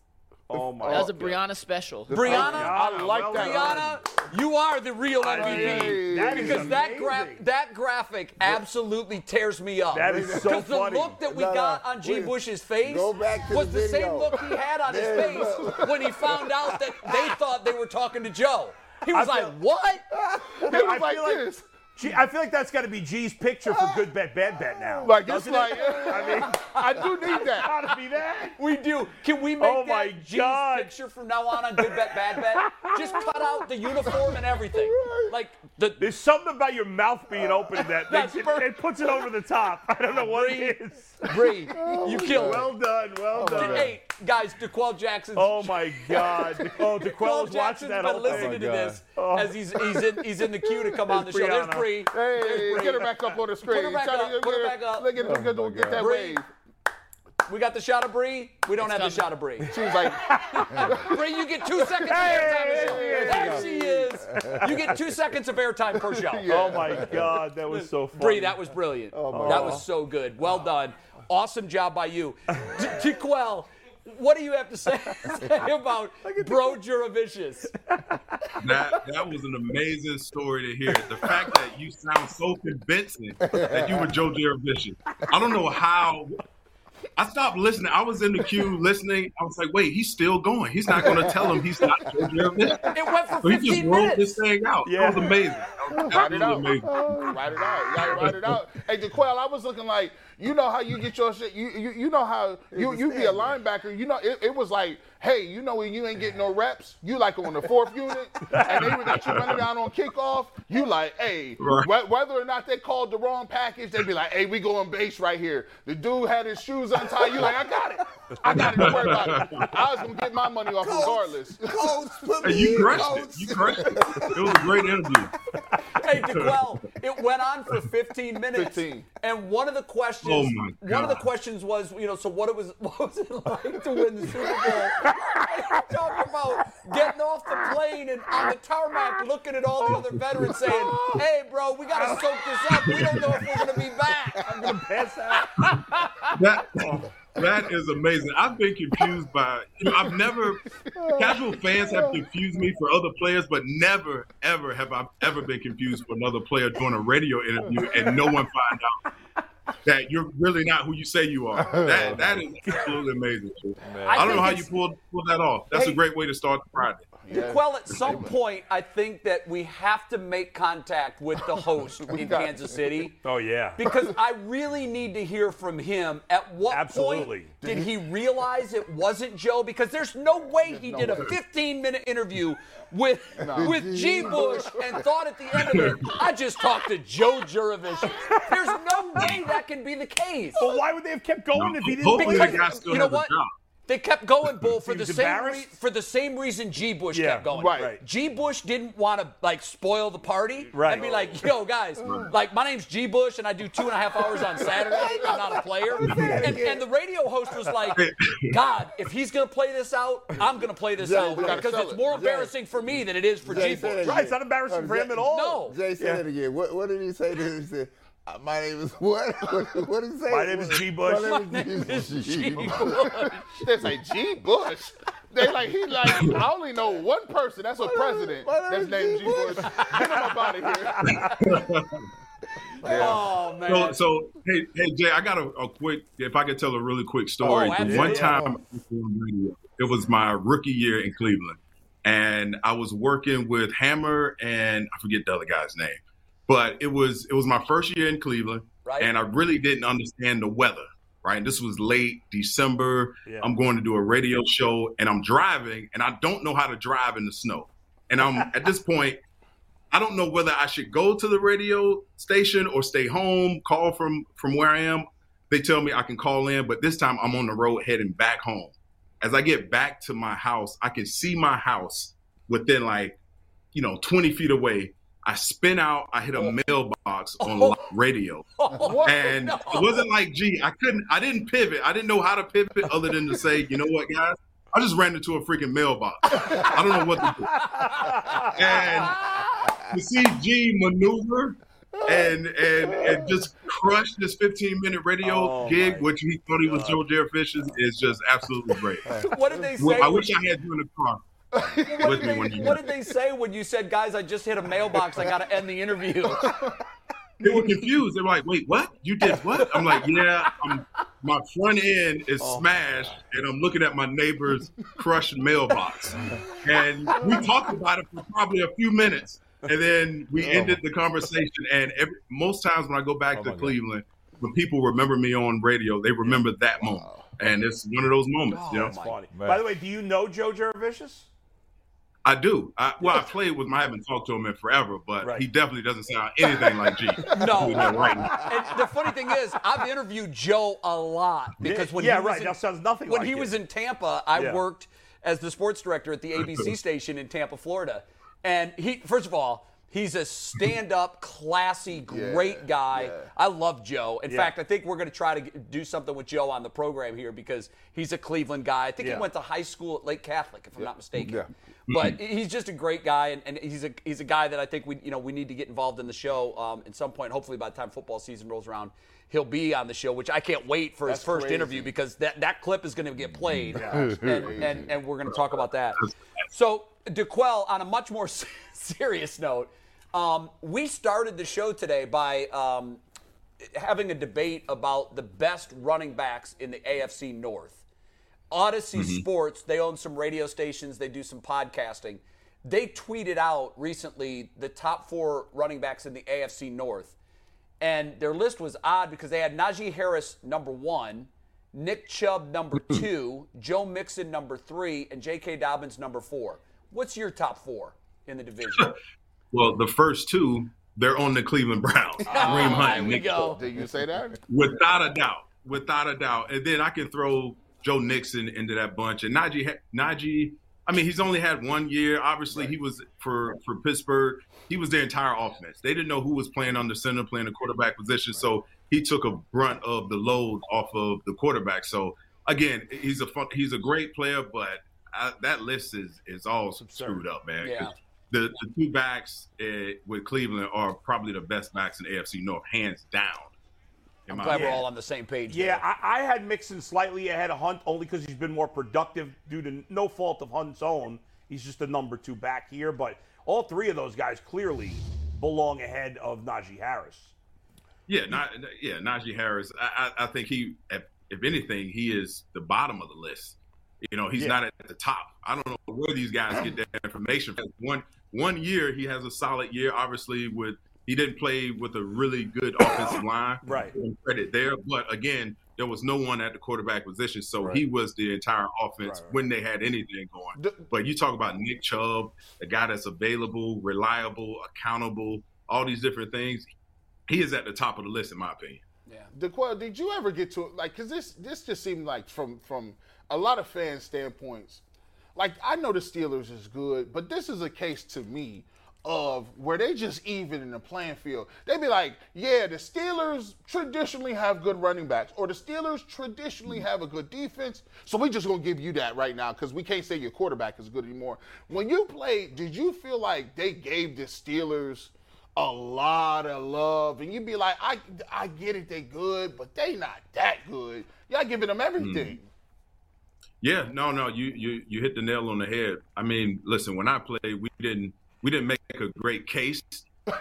Oh, my God. That was a Brianna yeah. special. The Brianna, I like well that. Brianna, you are the real M V P. That because is that, gra- that graphic absolutely tears me up. That is so funny. Because the look that we no, got no. on G. Please, Bush's face was the, the same look he had on his face when he found out that they thought they were talking to Joe. He was I like, feel, what? He was like this. Like, G, I feel like that's got to be G's picture for Good Bet, Bad Bet now. Like, it's like, it? I mean, I do need that. It's got to be that. We do. Can we make oh that G's God. picture from now on on Good Bet, Bad Bet? Just cut out the uniform and everything. Like the, There's something about your mouth being open that makes it, it puts it over the top. I don't know what Bree, it is. Bree, oh you killed it. Well done, well oh done. Hey, guys, DeQuell Jackson's. Oh, my God. Oh, DeQuell's DeQuell watching that all day. DeQuell Jackson's been listening to this oh. as he's, he's, in, he's in the queue to come on the show. There's Bree. Hey, get her back up on the screen. Put her back up. Put her back up. Look at her. Oh get that Bree. wave. We got the shot of Bree. We don't it's have the shot of Bree. She was like, Bree, you get two seconds hey, of airtime. Hey, there she is. You get two seconds of airtime per show. Yeah. Oh, my God. That was so funny. Bree, that was brilliant. Oh that was so good. Well done. Awesome job by you. DeQuell, what do you have to say about Bro Jurevicius? That, that was an amazing story to hear. The fact that you sound so convincing that you were Joe Jurevicius. I don't know how. I stopped listening. I was in the queue listening. I was like, wait, he's still going. He's not going to tell him he's not Joe Jurevicius. It went for so fifteen minutes. He just rolled this thing out. Yeah. That was amazing. That was write it out. Amazing. Write it out. Y'all write it out. Hey, DeQuell, I was looking like, you know how you get your shit. You you, you know how you, you be a linebacker. You know it, it was like, hey, you know when you ain't getting no reps, you like on the fourth unit, and they would get you running down on kickoff. You like, hey, right. whether or not they called the wrong package, they'd be like, hey, we going base right here. The dude had his shoes untied. You like, I got it, I got it. Don't worry about it. I was gonna get my money off Coach, regardless. Coach, put me you crushed Coach. it. You crushed it. It was a great interview. Hey, DeQuell, it went on for fifteen minutes, fifteen. And one of the questions. Oh one of the questions was, you know, so what it was, what was it like to win the Super Bowl? Talking about getting off the plane and on the tarmac, looking at all the other veterans saying, "Hey, bro, we gotta soak this up. We don't know if we're gonna be back." I'm gonna pass out. That, that is amazing. I've been confused by. You know, I've never. Casual fans have confused me for other players, but never, ever have I ever been confused for another player during a radio interview and no one find out that you're really not who you say you are. That that is absolutely amazing. Man. I don't know how you pulled, pulled that off. That's hey, a great way to start Friday. Yeah. Well, at some point, I think that we have to make contact with the host in Kansas City. Oh, yeah. Because I really need to hear from him. At what absolutely. point did he realize it wasn't Joe? Because there's no way he did a fifteen-minute interview with, no. with G. Bush and thought at the end of it, I just talked to Joe Jurevicius. There's no way that can be the case. Well, why would they have kept going no, if he didn't? Because, you know what? They kept going, Bull, for the same re- for the same reason G. Bush yeah, kept going. Right, right. G. Bush didn't want to like spoil the party right. and be like, "Yo, guys, like my name's G. Bush and I do two and a half hours on Saturday. I'm not a player." And, and the radio host was like, "God, if he's gonna play this out, I'm gonna play this Jay, out because it's it. more embarrassing Jay. for me than it is for Jay G. Bush." Right? It's not embarrassing oh, for Jay, him at all. No. Jay said yeah. it again. What, what did he say? Did he say? My name is what? What, what did he say? My name is G. Bush. My name is G. Bush. They say G. Bush. They like he like I only know one person. That's a president. That's named G. Bush. Get him up out of here. Yeah. Oh man! So, so hey, hey Jay, I got a, a quick. If I could tell a really quick story, oh, one time it was my rookie year in Cleveland, and I was working with Hammer and I forget the other guy's name, but it was it was my first year in Cleveland, right. And I really didn't understand the weather. Right, this was late December. Yeah. I'm going to do a radio show, and I'm driving, and I don't know how to drive in the snow. And I'm at this point. I don't know whether I should go to the radio station or stay home, call from, from where I am. They tell me I can call in, but this time I'm on the road heading back home. As I get back to my house, I can see my house within like, you know, twenty feet away. I spin out, I hit a oh. mailbox on oh. radio. Oh, and no. It wasn't like, gee, I couldn't, I didn't pivot. I didn't know how to pivot other than to say, you know what, guys? I just ran into a freaking mailbox. I don't know what to do. And to see G maneuver and and and just crush this fifteen minute radio oh gig, which he thought he was Joe Jurevicius, is just absolutely great. What did they say? I wish you... I had you in the car. What, with did, me they, when you what did they say when you said, guys, I just hit a mailbox, I got to end the interview? They were confused. They were like, wait, what? You did what? I'm like, yeah, I'm, my front end is oh smashed, and I'm looking at my neighbor's crushed mailbox. And we talked about it for probably a few minutes, and then we oh ended the conversation. And every, most times when I go back oh to Cleveland, God. when people remember me on radio, they remember yeah. that moment. Oh. And it's one of those moments. Oh, you know? That's funny. By the way, do you know Joe Jurevicius? I do. I, well, I played with him. I haven't talked to him in forever, but right. he definitely doesn't sound anything like G. No. Right. And the funny thing is, I've interviewed Joe a lot because when yeah, he was right. in, that sounds nothing when like he it. was in Tampa, I yeah. worked as the sports director at the A B C station in Tampa, Florida. And he, first of all, he's a stand-up, classy, great yeah, guy. Yeah. I love Joe. In yeah. fact, I think we're going to try to do something with Joe on the program here because he's a Cleveland guy. I think yeah. he went to high school at Lake Catholic, if yeah. I'm not mistaken. Yeah. But he's just a great guy, and, and he's a he's a guy that I think we you know we need to get involved in the show um, at some point. Hopefully, by the time football season rolls around, he'll be on the show, which I can't wait for That's his first crazy. interview because that, that clip is going to get played, yeah. and, and and we're going to talk about that. So, DeQuell, on a much more serious note, um, we started the show today by um, having a debate about the best running backs in the A F C North. Odyssey mm-hmm. Sports, they own some radio stations, they do some podcasting. They tweeted out recently the top four running backs in the A F C North. And their list was odd because they had Najee Harris number one, Nick Chubb number two, Joe Mixon number three, and J K. Dobbins number four. What's your top four in the division? Well, the first two, they're on the Cleveland Browns. Kareem Hunt and Nick Chubb. Did you say that? Without a doubt. Without a doubt. And then I can throw Joe Mixon into that bunch. And Najee, Najee, I mean, he's only had one year. Obviously, right. he was for, for Pittsburgh. He was their entire offense. They didn't know who was playing under center, playing the quarterback position. Right. So he took a brunt of the load off of the quarterback. So, again, he's a fun, he's a great player, but I, that list is, is all screwed up, man. Yeah. The, the two backs uh, with Cleveland are probably the best backs in A F C North, hands down. I'm glad we're all on the same page. Yeah, I, I had Mixon slightly ahead of Hunt only because he's been more productive due to no fault of Hunt's own. He's just the number two back here. But all three of those guys clearly belong ahead of Najee Harris. Yeah, not, yeah, Najee Harris. I, I, I think he, if anything, he is the bottom of the list. You know, he's yeah. not at the top. I don't know where these guys get that information. One one year, he has a solid year, obviously, with – he didn't play with a really good offensive line. Right. Credit there. But, again, there was no one at the quarterback position, so right. he was the entire offense right, right. when they had anything going. The, but you talk about Nick Chubb, a guy that's available, reliable, accountable, all these different things. He is at the top of the list, in my opinion. Yeah. DeQuell, did you ever get to – like, because this, this just seemed like from, from a lot of fan standpoints, like, I know the Steelers is good, but this is a case to me of where they just even in the playing field. They'd be like, yeah, the Steelers traditionally have good running backs, or the Steelers traditionally have a good defense, so we just going to give you that right now because we can't say your quarterback is good anymore. When you played, did you feel like they gave the Steelers a lot of love? And you'd be like, I, I get it, they good, but they not that good. Y'all giving them everything. Mm. Yeah, no, no, you, you, you hit the nail on the head. I mean, listen, when I played, we didn't – We didn't make a great case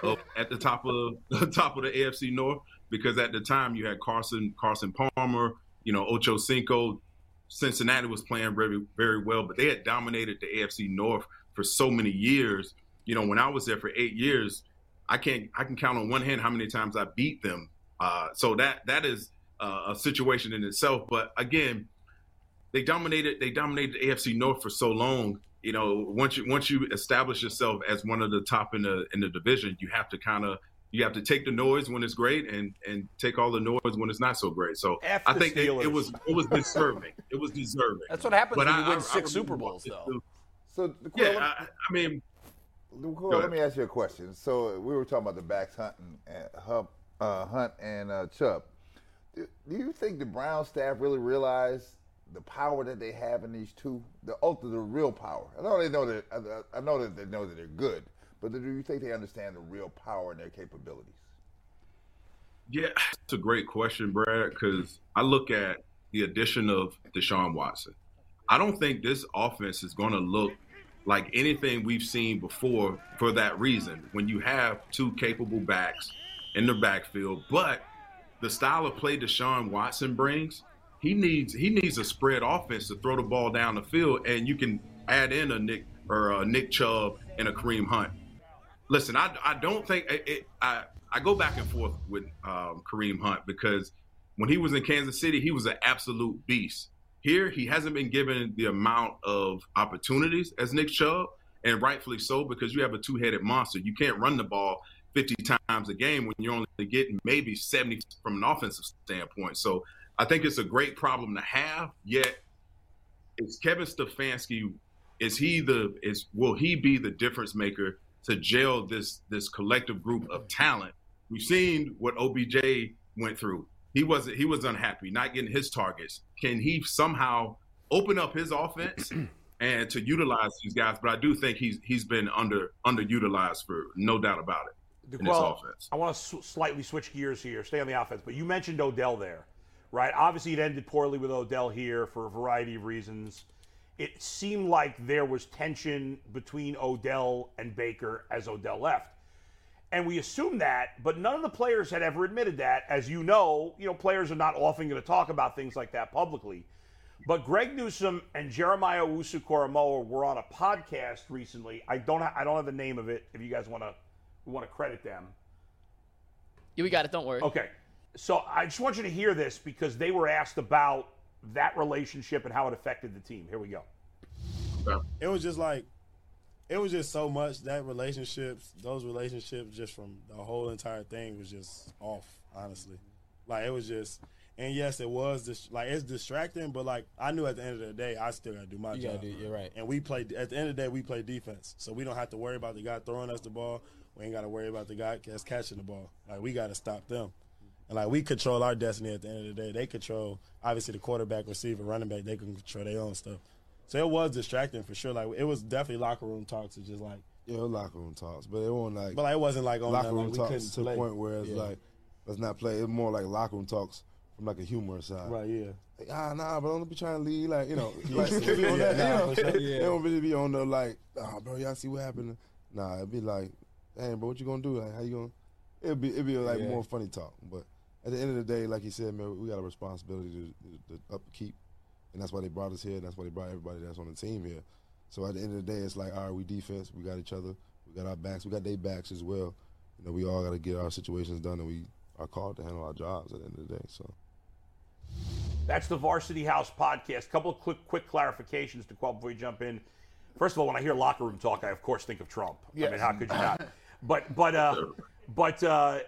of, at the top of the top of the A F C North, because at the time you had Carson Carson Palmer, you know, Ocho Cinco. Cincinnati was playing very, very well, but they had dominated the A F C North for so many years. You know, when I was there for eight years, I can't I can count on one hand how many times I beat them. Uh, so that that is uh, a situation in itself. But again, they dominated they dominated the A F C North for so long. You know, once you once you establish yourself as one of the top in the in the division, you have to kind of you have to take the noise when it's great and and take all the noise when it's not so great. So I think they, it was it was deserving. It was deserving. That's what happens but when I, you win I, six I Super Bowls, though. So yeah, me, I, I mean. Well, let me ask you a question. So we were talking about the backs hunting, and, uh, Hunt and uh, Chubb. Do, do you think the Browns staff really realized the power that they have in these two, the ultimate, the real power? I know they know that. I know that they know that they're good, but do you think they understand the real power in their capabilities? Yeah, that's a great question, Brad. Because I look at the addition of Deshaun Watson. I don't think this offense is going to look like anything we've seen before for that reason, when you have two capable backs in the backfield. But the style of play Deshaun Watson brings, he needs he needs a spread offense to throw the ball down the field, and you can add in a Nick or a Nick Chubb and a Kareem Hunt. Listen, I, I don't think it, it, I I go back and forth with um, Kareem Hunt, because when he was in Kansas City, he was an absolute beast. Here, he hasn't been given the amount of opportunities as Nick Chubb, and rightfully so, because you have a two-headed monster. You can't run the ball fifty times a game when you're only getting maybe seventy from an offensive standpoint. So I think it's a great problem to have. Yet, is Kevin Stefanski, is he the is will he be the difference maker to jail this this collective group of talent? We've seen what O B J went through. He was he was unhappy, not getting his targets. Can he somehow open up his offense and to utilize these guys? But I do think he's he's been under underutilized, for no doubt about it, in his offense. I want to sw- slightly switch gears here, stay on the offense. But you mentioned Odell there, right? Obviously, it ended poorly with Odell here for a variety of reasons. It seemed like there was tension between Odell and Baker as Odell left. And we assume that, but none of the players had ever admitted that. As you know, you know, players are not often going to talk about things like that publicly. But Greg Newsome and Jeremiah Owusu-Koramoah were on a podcast recently. I don't, ha- I don't have the name of it. If you guys want to, want to credit them. Yeah, we got it. Don't worry. Okay. So I just want you to hear this, because they were asked about that relationship and how it affected the team. Here we go. It was just like. It was just so much that relationships, those relationships just from the whole entire thing was just off, honestly. Like, it was just, and yes, it was, dis- like, it's distracting, but, like, I knew at the end of the day, I still got to do my you job. You got to do, you're right. And we play, at the end of the day, we play defense. So we don't have to worry about the guy throwing us the ball. We ain't got to worry about the guy that's catching the ball. Like, we got to stop them. And, like, we control our destiny at the end of the day. They control, obviously, the quarterback, receiver, running back. They can control their own stuff. So it was distracting for sure. Like, it was definitely locker room talks. It's just like, yeah, it was locker room talks, but it wasn't like, but like, it wasn't like on locker room like, talks to the point where it's yeah. like, let's not play. It's more like locker room talks from like a humor side. Right. Yeah. Like, ah, nah, but I'm gonna be trying to leave. Like, you know, like, so be on yeah, that, nah, you know sure. yeah. They don't really be on the like, ah, oh, bro, y'all see what happened? Nah, it'd be like, hey, bro, what you gonna do? Like, how you gonna? It'd be it'd be like yeah. more funny talk. But at the end of the day, like you said, man, we got a responsibility to, to, to upkeep. And that's why they brought us here. And that's why they brought everybody that's on the team here. So at the end of the day, it's like, all right, we defense. We got each other. We got our backs. We got their backs as well. You know, we all got to get our situations done, and we are called to handle our jobs at the end of the day. So that's the Varsity House podcast. Couple of quick, quick clarifications to Quell before we jump in. First of all, when I hear locker room talk, I of course think of Trump. Yes. I mean, how could you not? But but uh, but uh,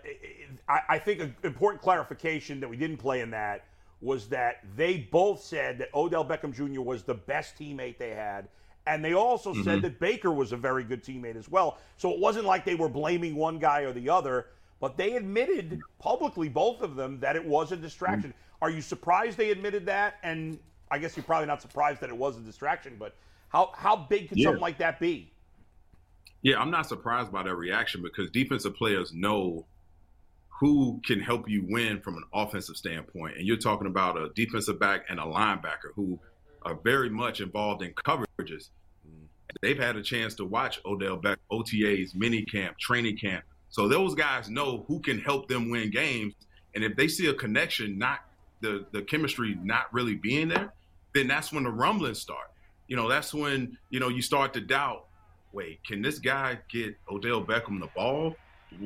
I, I think an important clarification that we didn't play in that. Was that they both said that Odell Beckham Junior was the best teammate they had, and they also mm-hmm. said that Baker was a very good teammate as well. So it wasn't like they were blaming one guy or the other, but they admitted publicly, both of them, that it was a distraction. Mm-hmm. Are you surprised they admitted that? And I guess you're probably not surprised that it was a distraction, but how, how big could yeah. something like that be? Yeah, I'm not surprised by their reaction, because defensive players know who can help you win from an offensive standpoint. And you're talking about a defensive back and a linebacker who are very much involved in coverages. They've had a chance to watch Odell Beckham O T As, minicamp, training camp, So those guys know who can help them win games. And if they see a connection, not the, the chemistry not really being there, then that's when the rumblings start. You know, that's when, you know, you start to doubt, wait, can this guy get Odell Beckham the ball?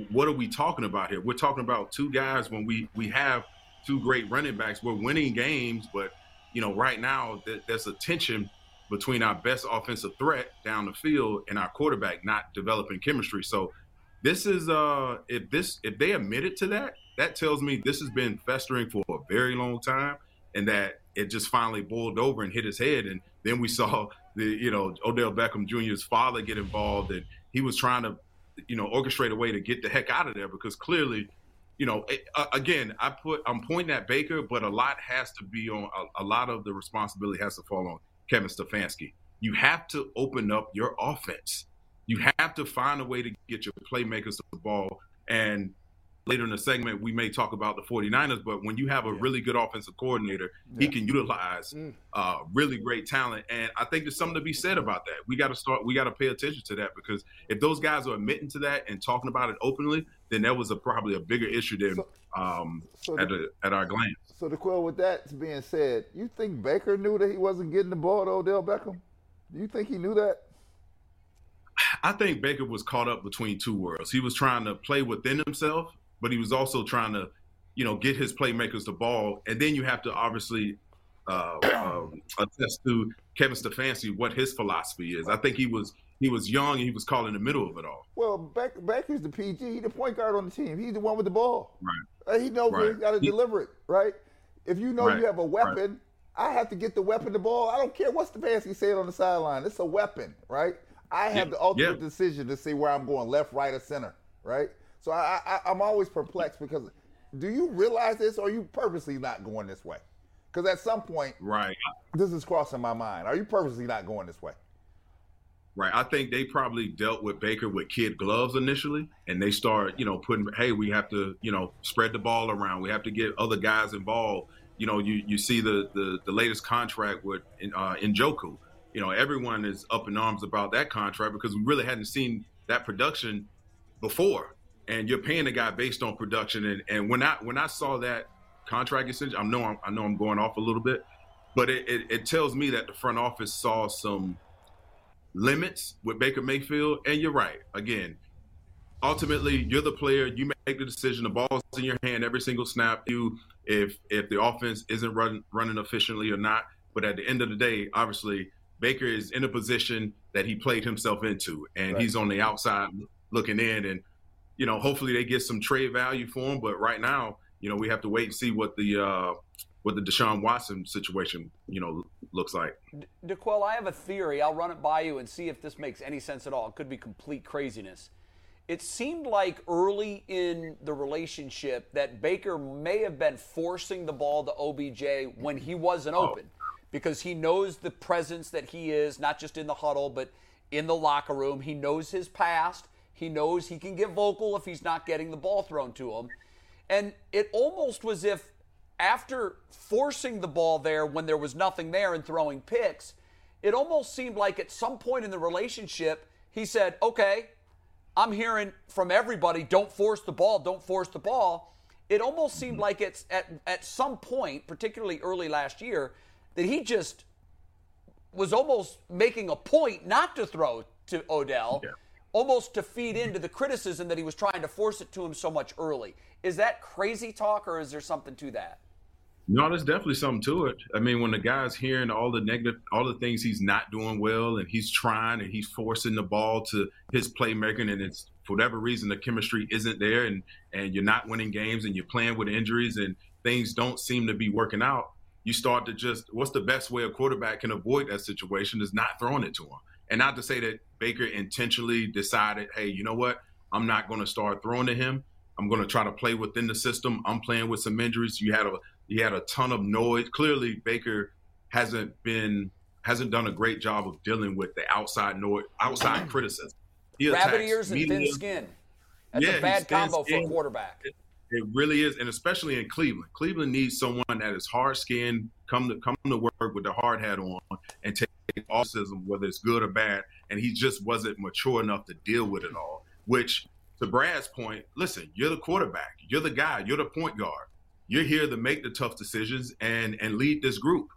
What are we talking about here? We're talking about two guys when we, we have two great running backs. We're winning games, but, you know, right now th- there's a tension between our best offensive threat down the field and our quarterback not developing chemistry. So this is uh, if this if they admitted to that, that tells me this has been festering for a very long time, and that it just finally boiled over and hit his head. And then we saw the you know Odell Beckham Junior's father get involved, and he was trying to you know orchestrate a way to get the heck out of there, because clearly, you know, it, uh, again, I put I'm pointing at Baker, but a lot has to be on a, a lot of the responsibility has to fall on Kevin Stefanski. You have to open up your offense. You have to find a way to get your playmakers the ball. And later in the segment, we may talk about the forty-niners, but when you have a yeah. really good offensive coordinator, yeah. he can utilize mm. uh, really great talent. And I think there's something to be said about that. We got to start, we got to pay attention to that, because if those guys are admitting to that and talking about it openly, then that was a, probably a bigger issue than so, um, so at, the, a, at our glance. So, DeQuell, with that being said, you think Baker knew that he wasn't getting the ball to Odell Beckham? Do you think he knew that? I think Baker was caught up between two worlds. He was trying to play within himself, but he was also trying to, you know, get his playmakers the ball. And then you have to obviously uh, um, attest to Kevin Stefanski what his philosophy is. I think he was he was young and he was caught in the middle of it all. Well, Baker, Baker's the P G. He's the point guard on the team. He's the one with the ball. Right. He knows right. he's got to deliver it. Right. If you know right. you have a weapon, right. I have to get the weapon the ball. I don't care what Stefanski said on the sideline. It's a weapon, right? I have yeah, the ultimate yeah. decision to see where I'm going, left, right, or center, right? So I, I, I'm always perplexed, because do you realize this, or are you purposely not going this way? Because at some point, right, this is crossing my mind. Are you purposely not going this way? Right. I think they probably dealt with Baker with kid gloves initially, and they start, you know, putting, hey, we have to, you know, spread the ball around. We have to get other guys involved. You know, you, you see the, the, the latest contract with uh, Njoku. You know, everyone is up in arms about that contract, because we really hadn't seen that production before. And you're paying a guy based on production. And, and when I when I saw that contract extension, I know I'm, I know I'm going off a little bit, but it, it, it tells me that the front office saw some limits with Baker Mayfield. And you're right. Again, ultimately, you're the player. You make the decision. The ball's in your hand every single snap. You if if the offense isn't run, running efficiently or not. But at the end of the day, obviously, Baker is in a position that he played himself into, and right. he's on the outside looking in, and, you know, hopefully they get some trade value for him. But right now, you know, we have to wait and see what the, uh, what the Deshaun Watson situation, you know, looks like. DeQuell, I have a theory. I'll run it by you and see if this makes any sense at all. It could be complete craziness. It seemed like early in the relationship that Baker may have been forcing the ball to O B J when he wasn't oh. open. Because he knows the presence that he is, not just in the huddle, but in the locker room. He knows his past. He knows he can get vocal if he's not getting the ball thrown to him. And it almost was if after forcing the ball there when there was nothing there and throwing picks, it almost seemed like at some point in the relationship, he said, okay, I'm hearing from everybody, don't force the ball, don't force the ball. It almost seemed like it's at, at some point, particularly early last year, that he just was almost making a point not to throw to Odell, yeah. almost to feed into the criticism that he was trying to force it to him so much early. Is that crazy talk, or is there something to that? No, there's definitely something to it. I mean, when the guy's hearing all the negative, all the things he's not doing well, and he's trying and he's forcing the ball to his playmaking, and it's for whatever reason the chemistry isn't there, and, and you're not winning games, and you're playing with injuries, and things don't seem to be working out, you start to just, what's the best way a quarterback can avoid that situation is not throwing it to him. And not to say that Baker intentionally decided, hey, you know what, I'm not going to start throwing to him. I'm going to try to play within the system. I'm playing with some injuries. You had a you had a ton of noise. Clearly, Baker hasn't been hasn't done a great job of dealing with the outside noise, outside criticism. He Rabbit ears media. and thin skin. That's yeah, a bad combo skin. for a quarterback. It, It really is, and especially in Cleveland. Cleveland needs someone that is hard-skinned, come to come to work with the hard hat on, and take autism, whether it's good or bad. And he just wasn't mature enough to deal with it all, which to Brad's point, listen, you're the quarterback. You're the guy. You're the point guard. You're here to make the tough decisions and and lead this group.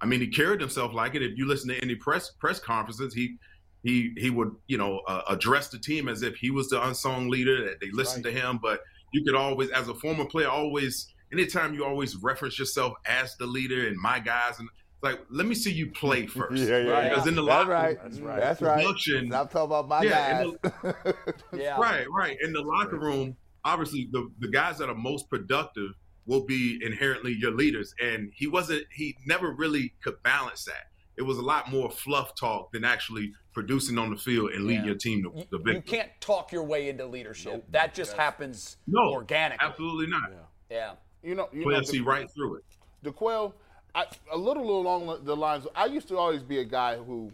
I mean, he carried himself like it. If you listen to any press press conferences, he he he would, you know, uh, address the team as if he was the unsung leader, that they listened right. to him. But you could always, as a former player, always, anytime you always reference yourself as the leader and my guys, and like, let me see you play first. yeah, yeah, right. Because in the locker room, that's right. That's right. Production, I'm talking about my yeah, guys. The, yeah. Right, right. In the locker room, obviously, the, the guys that are most productive will be inherently your leaders. And he wasn't, he never really could balance that. It was a lot more fluff talk than actually producing on the field and leading yeah. your team to the victory. You can't talk your way into leadership. Nope. That just yes. happens no, organically. Absolutely not. Yeah. yeah. You know, you know, see right through it. DeQuell, I, a little, little along the lines, I used to always be a guy who,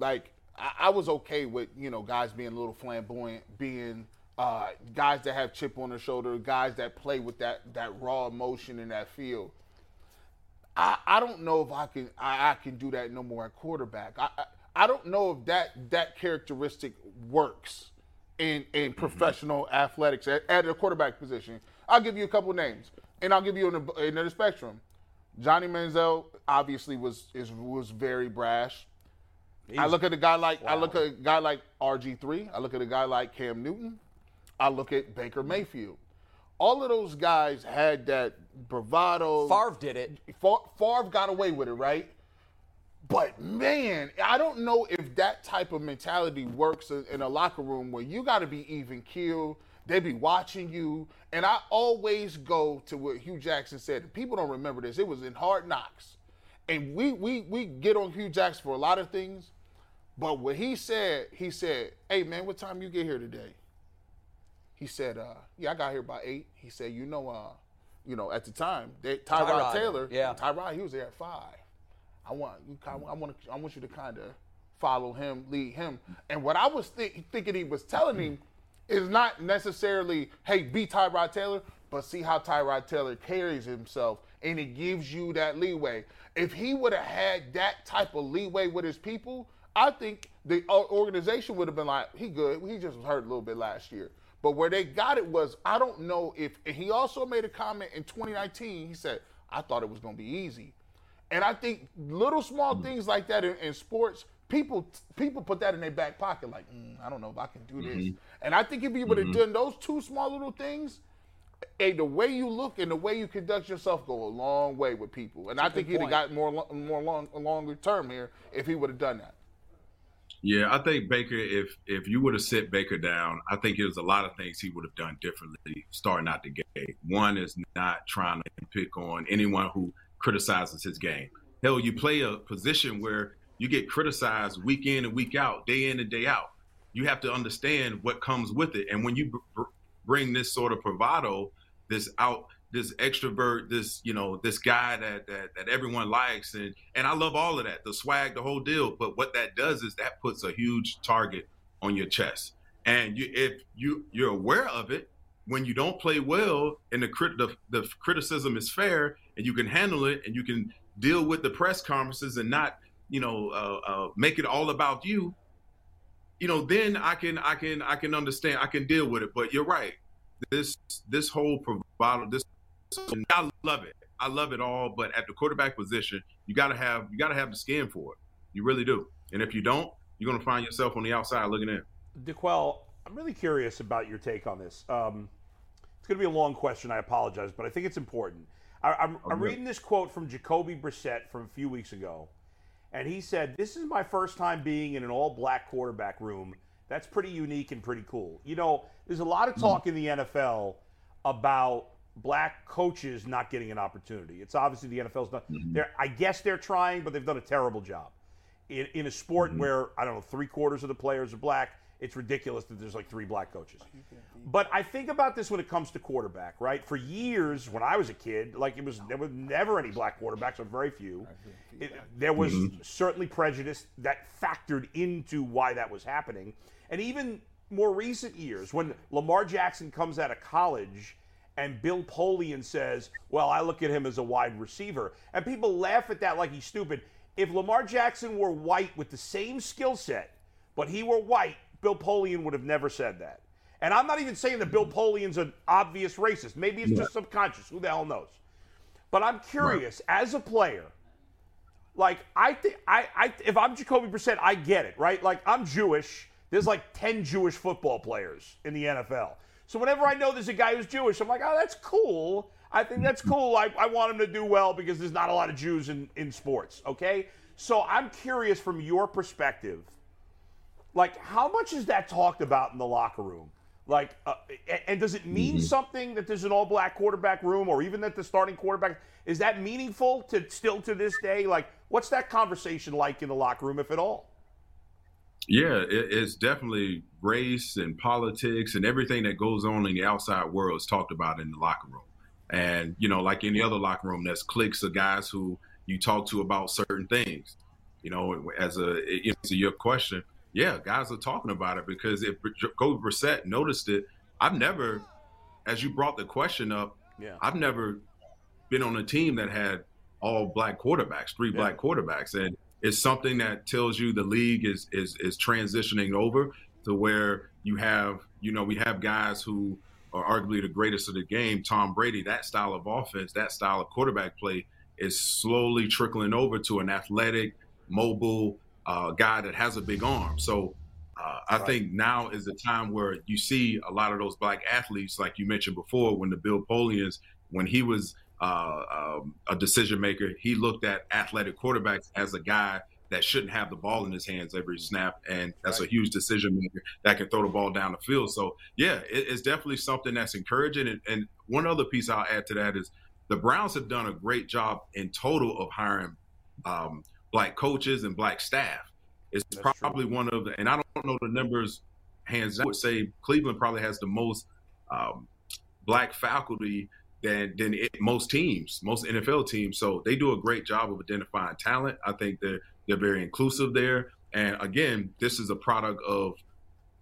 like, I, I was okay with, you know, guys being a little flamboyant, being uh, guys that have chip on their shoulder, guys that play with that, that raw emotion in that field. I, I don't know if I can I, I can do that no more at quarterback. I, I I don't know if that that characteristic works in in professional mm-hmm. athletics at, at the quarterback position. I'll give you a couple names, and I'll give you another, another spectrum. Johnny Manziel obviously was is was very brash. He's, I look at a guy like wow. I look at a guy like R G three. I look at a guy like Cam Newton. I look at Baker Mayfield. All of those guys had that bravado. Favre did it. Favre got away with it, right? But, man, I don't know if that type of mentality works in a locker room where you got to be even keel. They be watching you. And I always go to what Hugh Jackson said. People don't remember this. It was in Hard Knocks. And we we we get on Hugh Jackson for a lot of things. But what he said, he said, hey, man, what time you get here today? He said, uh, yeah, I got here by eight. He said, you know, uh, you know, at the time, they, Tyrod, Tyrod Taylor, yeah. Tyrod, he was there at five. I want you, I want, I want you to kind of follow him, lead him. And what I was th- thinking he was telling him is not necessarily, hey, be Tyrod Taylor, but see how Tyrod Taylor carries himself, and it gives you that leeway. If he would have had that type of leeway with his people, I think the organization would have been like, he good. He just was hurt a little bit last year. But where they got it was, I don't know if – and he also made a comment in twenty nineteen. He said, I thought it was going to be easy. And I think little small mm-hmm. things like that in, in sports, people people put that in their back pocket like, mm, I don't know if I can do mm-hmm. this. And I think if you would have mm-hmm. done those two small little things, hey, the way you look and the way you conduct yourself go a long way with people. And That's I think he'd have got more, more long, longer term here if he would have done that. Yeah, I think Baker, if if you would have set Baker down, I think there's a lot of things he would have done differently starting out the game. One is not trying to pick on anyone who criticizes his game. Hell, you play a position where you get criticized week in and week out, day in and day out. You have to understand what comes with it. And when you br- bring this sort of bravado, this out, this extrovert, this, you know, this guy that, that that everyone likes. And and I love all of that, the swag, the whole deal. But what that does is that puts a huge target on your chest. And you, if you, you're aware of it, when you don't play well and the, crit, the the criticism is fair and you can handle it and you can deal with the press conferences and not, you know, uh, uh, make it all about you, you know, then I can, I can, I can understand, I can deal with it. But you're right. This, this whole bravado, this, I love it. I love it all. But at the quarterback position, you gotta have you gotta have the skin for it. You really do. And if you don't, you're gonna find yourself on the outside looking in. DeQuell, I'm really curious about your take on this. Um, it's gonna be a long question. I apologize, but I think it's important. I, I'm, oh, I'm yeah. reading this quote from Jacoby Brissett from a few weeks ago, and he said, "This is my first time being in an all-black quarterback room. That's pretty unique and pretty cool." You know, there's a lot of talk mm-hmm. in the N F L about black coaches not getting an opportunity. It's obviously the N F L's not mm-hmm. there. I guess they're trying, but they've done a terrible job in, in a sport mm-hmm. where, I don't know, three quarters of the players are black. It's ridiculous that there's like three black coaches. But I think about this when it comes to quarterback, right? For years, when I was a kid, like it was, there were never any black quarterbacks, or very few. It, there was mm-hmm. certainly prejudice that factored into why that was happening. And even more recent years, when Lamar Jackson comes out of college and Bill Polian says, well, I look at him as a wide receiver. And people laugh at that like he's stupid. If Lamar Jackson were white with the same skill set, but he were white, Bill Polian would have never said that. And I'm not even saying that Bill Polian's an obvious racist. Maybe it's yeah. just subconscious. Who the hell knows? But I'm curious, right. as a player, like, I think I, I if I'm Jacoby Brissett, I get it, right? Like, I'm Jewish. There's like ten Jewish football players in the N F L. So whenever I know there's a guy who's Jewish, I'm like, oh, that's cool. I think that's cool. I, I want him to do well because there's not a lot of Jews in, in sports, okay? So I'm curious from your perspective, like, how much is that talked about in the locker room? Like, uh, and does it mean mm-hmm. something that there's an all-black quarterback room, or even that the starting quarterback, is that meaningful to still to this day? Like, what's that conversation like in the locker room, if at all? Yeah, it, it's definitely race and politics and everything that goes on in the outside world is talked about in the locker room. And, you know, like any other locker room, there's cliques of guys who you talk to about certain things. You know, as a answer your question, yeah, guys are talking about it because if Jacoby Brissett noticed it, I've never, as you brought the question up, yeah. I've never been on a team that had all black quarterbacks, three yeah. black quarterbacks. And it's something that tells you the league is, is, is transitioning over to where you have, you know, we have guys who are arguably the greatest of the game, Tom Brady. That style of offense, that style of quarterback play is slowly trickling over to an athletic, mobile uh, guy that has a big arm. So uh, I right. think now is the time where you see a lot of those black athletes, like you mentioned before, when the Bill Polians, when he was Uh, um, a decision maker, he looked at athletic quarterbacks as a guy that shouldn't have the ball in his hands every snap, and that's right. a huge decision maker that can throw the ball down the field. So, yeah, it, it's definitely something that's encouraging. And, and one other piece I'll add to that is the Browns have done a great job in total of hiring um, black coaches and black staff. It's that's probably true. One of the, and I don't know the numbers hands down, I would say Cleveland probably has the most um, black faculty than than it, most teams, most N F L teams. So they do a great job of identifying talent. I think they're, they're very inclusive there. And again, this is a product of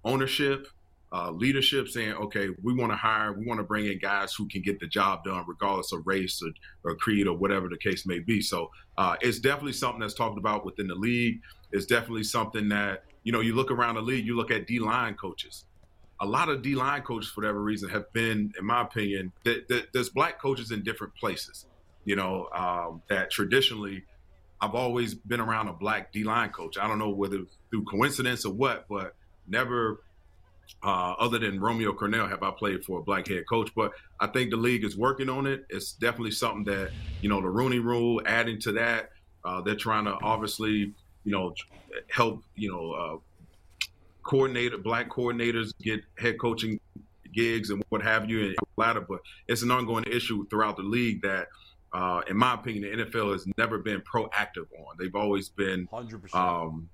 ownership, uh, leadership saying, okay, we want to hire, we want to bring in guys who can get the job done regardless of race or, or creed or whatever the case may be. So uh, it's definitely something that's talked about within the league. It's definitely something that, you know, you look around the league, you look at D-line coaches. A lot of D-line coaches, for whatever reason, have been, in my opinion, th- th- there's black coaches in different places, you know, um, that traditionally I've always been around a black D-line coach. I don't know whether through coincidence or what, but never, uh, other than Romeo Cornell, have I played for a black head coach. But I think the league is working on it. It's definitely something that, you know, the Rooney Rule, adding to that, uh, they're trying to obviously, you know, help, you know, uh, coordinator, black coordinators get head coaching gigs and what have you, and ladder, but it's an ongoing issue throughout the league that, uh, in my opinion, the N F L has never been proactive on. They've always been, one hundred percent um,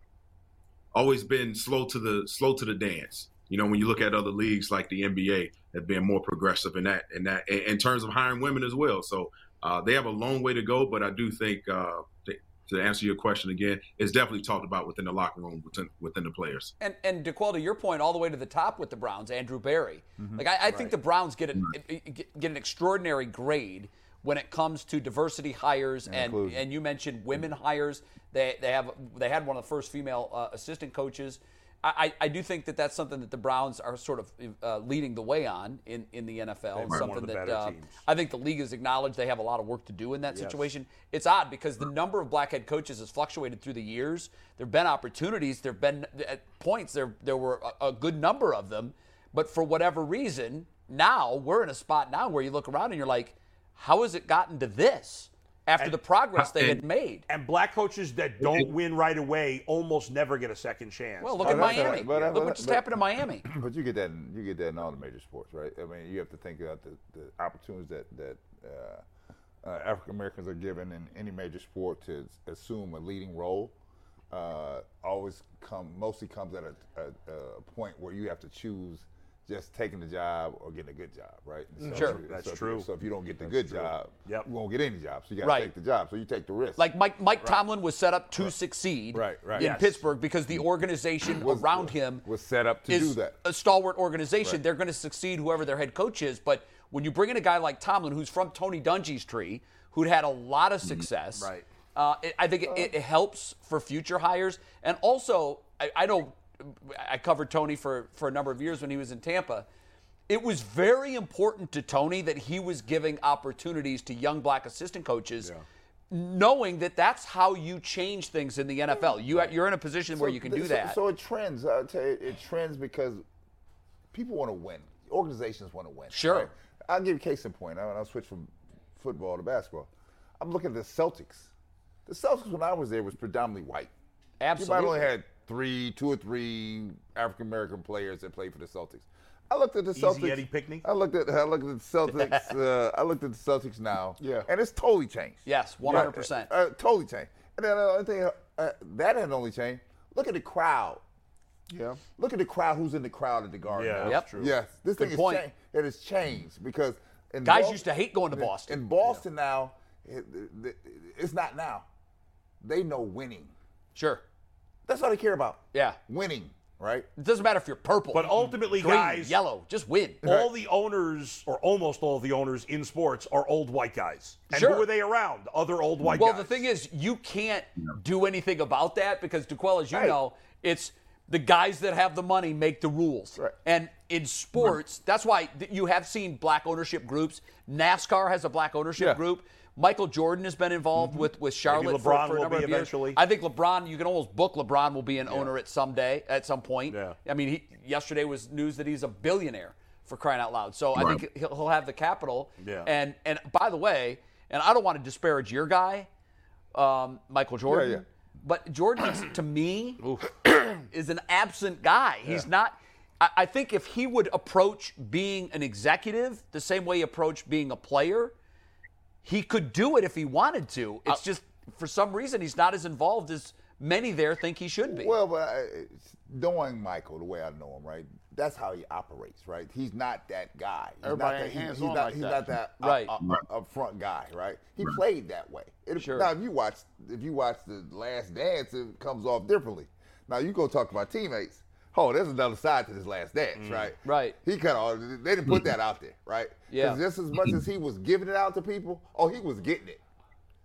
always been slow to the slow to the dance. You know, when you look at other leagues like the N B A, have been more progressive in that in that in terms of hiring women as well. So uh, they have a long way to go, but I do think uh, they, to answer your question again, it's definitely talked about within the locker room, within, within the players. And, and DeQuell, to your point, all the way to the top with the Browns, Andrew Berry. Mm-hmm. Like, I, I right. think the Browns get an right. get an extraordinary grade when it comes to diversity hires, and and, and you mentioned women mm-hmm. hires. They they have they had one of the first female uh, assistant coaches. I, I do think that that's something that the Browns are sort of uh, leading the way on in, in the N F L. It's something that uh, I think the league has acknowledged they have a lot of work to do in that yes. situation. It's odd because the number of black head coaches has fluctuated through the years. There have been opportunities. There have been at points there there were a, a good number of them. But for whatever reason, now we're in a spot now where you look around and you're like, how has it gotten to this? After and, the progress they and, had made. And black coaches that don't win right away almost never get a second chance. Well, look oh, at Miami. Right. But, uh, look but, what just but, happened in Miami. But you get that in, you get that in all the major sports, right? I mean, you have to think about the, the opportunities that, that uh, uh, African-Americans are given in any major sport to assume a leading role. Uh, always come, mostly comes at a, a, a point where you have to choose just taking the job or getting a good job, right? So, sure, that's so, true. So if you don't get the that's good true. job, yep. you won't get any job. So you got to right. take the job. So you take the risk. Like Mike, Mike right. Tomlin was set up to right. succeed right. Right. in yes. Pittsburgh because the organization was, around him was set up to is do that. A stalwart organization. Right. They're going to succeed whoever their head coach is. But when you bring in a guy like Tomlin, who's from Tony Dungy's tree, who'd had a lot of success, mm-hmm. right? Uh, it, I think it, it helps for future hires. And also, I, I don't. I covered Tony for, for a number of years when he was in Tampa. It was very important to Tony that he was giving opportunities to young black assistant coaches, yeah. knowing that that's how you change things in the N F L. You, you're in a position so, where you can do so, that. So it trends. I tell you, it trends because people want to win. Organizations want to win. Sure. Right? I'll give you a case in point. I'll switch from football to basketball. I'm looking at the Celtics. The Celtics, when I was there, was predominantly white. Absolutely. You might only had three, two or three African-American players that played for the Celtics. I looked at the Easy Celtics. Eddie Pickney. I looked at I looked at the Celtics. uh, I looked at the Celtics now. Yeah. And it's totally changed. Yes, one hundred percent. Totally changed. And then uh, I think uh, that had only changed. Look at the crowd. Yeah. Look at the crowd. Who's in the crowd at the Garden? Yeah, that's yep. true. Yes, this Good thing point. Is changed. It has changed because in guys Boston, used to hate going to Boston. In Boston yeah. now, it, it, it's not now. They know winning. Sure. That's all they care about. Yeah. Winning. Right? It doesn't matter if you're purple. But ultimately, green, guys, yellow, just win. All the owners, or almost all the owners in sports, are old white guys. And sure. who are they around? Other old white well, guys. Well, the thing is, you can't do anything about that because, DeQuell, as you right. know, it's the guys that have the money make the rules. Right. And in sports, right. that's why you have seen black ownership groups. NASCAR has a black ownership yeah. group. Michael Jordan has been involved mm-hmm. with, with Charlotte Maybe LeBron for, for a number will be of eventually. Years. I think LeBron, you can almost book LeBron will be an yeah. owner at some day, at some point. Yeah. I mean, he, yesterday was news that he's a billionaire, for crying out loud. So right. I think he'll, he'll have the capital. Yeah. And and by the way, and I don't want to disparage your guy, um, Michael Jordan, yeah, yeah. but Jordan, to me, is an absent guy. He's yeah. not – I think if he would approach being an executive the same way he approached being a player – he could do it if he wanted to. It's just, for some reason, he's not as involved as many there think he should be. Well, but I, knowing Michael the way I know him, right, that's how he operates, right? He's not that guy. He's Everybody not that, hands he, he's on not, like he's that. He's not that right. up, up, up front guy, right? He right. played that way. It, sure. Now, if you watch if you watch The Last Dance, it comes off differently. Now, you go talk to my teammates. Oh, there's another side to this Last Dance, mm. right? Right. He kind of, they didn't put that out there, right? Yeah. Because just as much as he was giving it out to people, oh, he was getting it.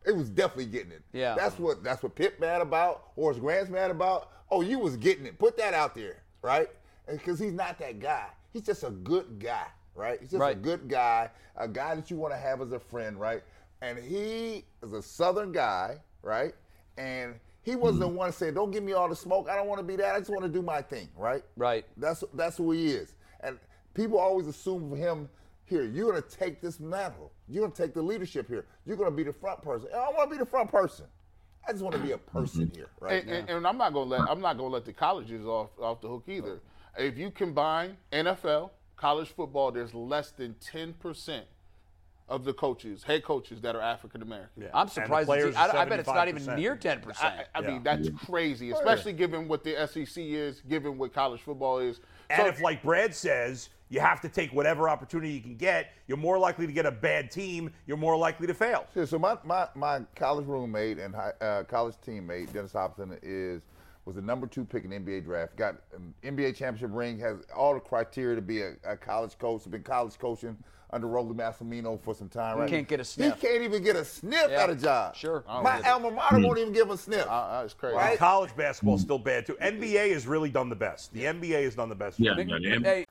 It was definitely getting it. Yeah. That's what that's what Pitt mad about, or his grand's mad about. Oh, you was getting it. Put that out there, right? Because he's not that guy. He's just a good guy, right? He's just right. a good guy, a guy that you want to have as a friend, right? And he is a Southern guy, right? And he wasn't the one saying, don't give me all the smoke. I don't want to be that. I just want to do my thing, right? Right. That's that's who he is. And people always assume for him, here, you're going to take this mantle. You're going to take the leadership here. You're going to be the front person. I don't want to be the front person. I just want to be a person here, right? And, and, and I'm not going to let I'm not going to let the colleges off, off the hook either. Right. If you combine N F L, college football, there's less than ten percent of the coaches, head coaches that are African American. Yeah. I'm surprised. It's, I, I bet it's not even near ten percent. I, I yeah. mean, that's yeah. crazy, especially yeah. given what the S E C is, given what college football is. And so, if, like Brad says, you have to take whatever opportunity you can get, you're more likely to get a bad team, you're more likely to fail. So my my, my college roommate and uh, college teammate, Dennis Hopson, is was the number two pick in the N B A draft, got an N B A championship ring, has all the criteria to be a, a college coach, been college coaching under Rolly Massimino for some time, right? He can't get a sniff. He can't even get a sniff yeah. at a job. Sure. My alma mater won't even give a sniff. Uh, it's crazy. Right? College basketball's still bad, too. N B A has really done the best. The N B A has done the best. Yeah, yeah.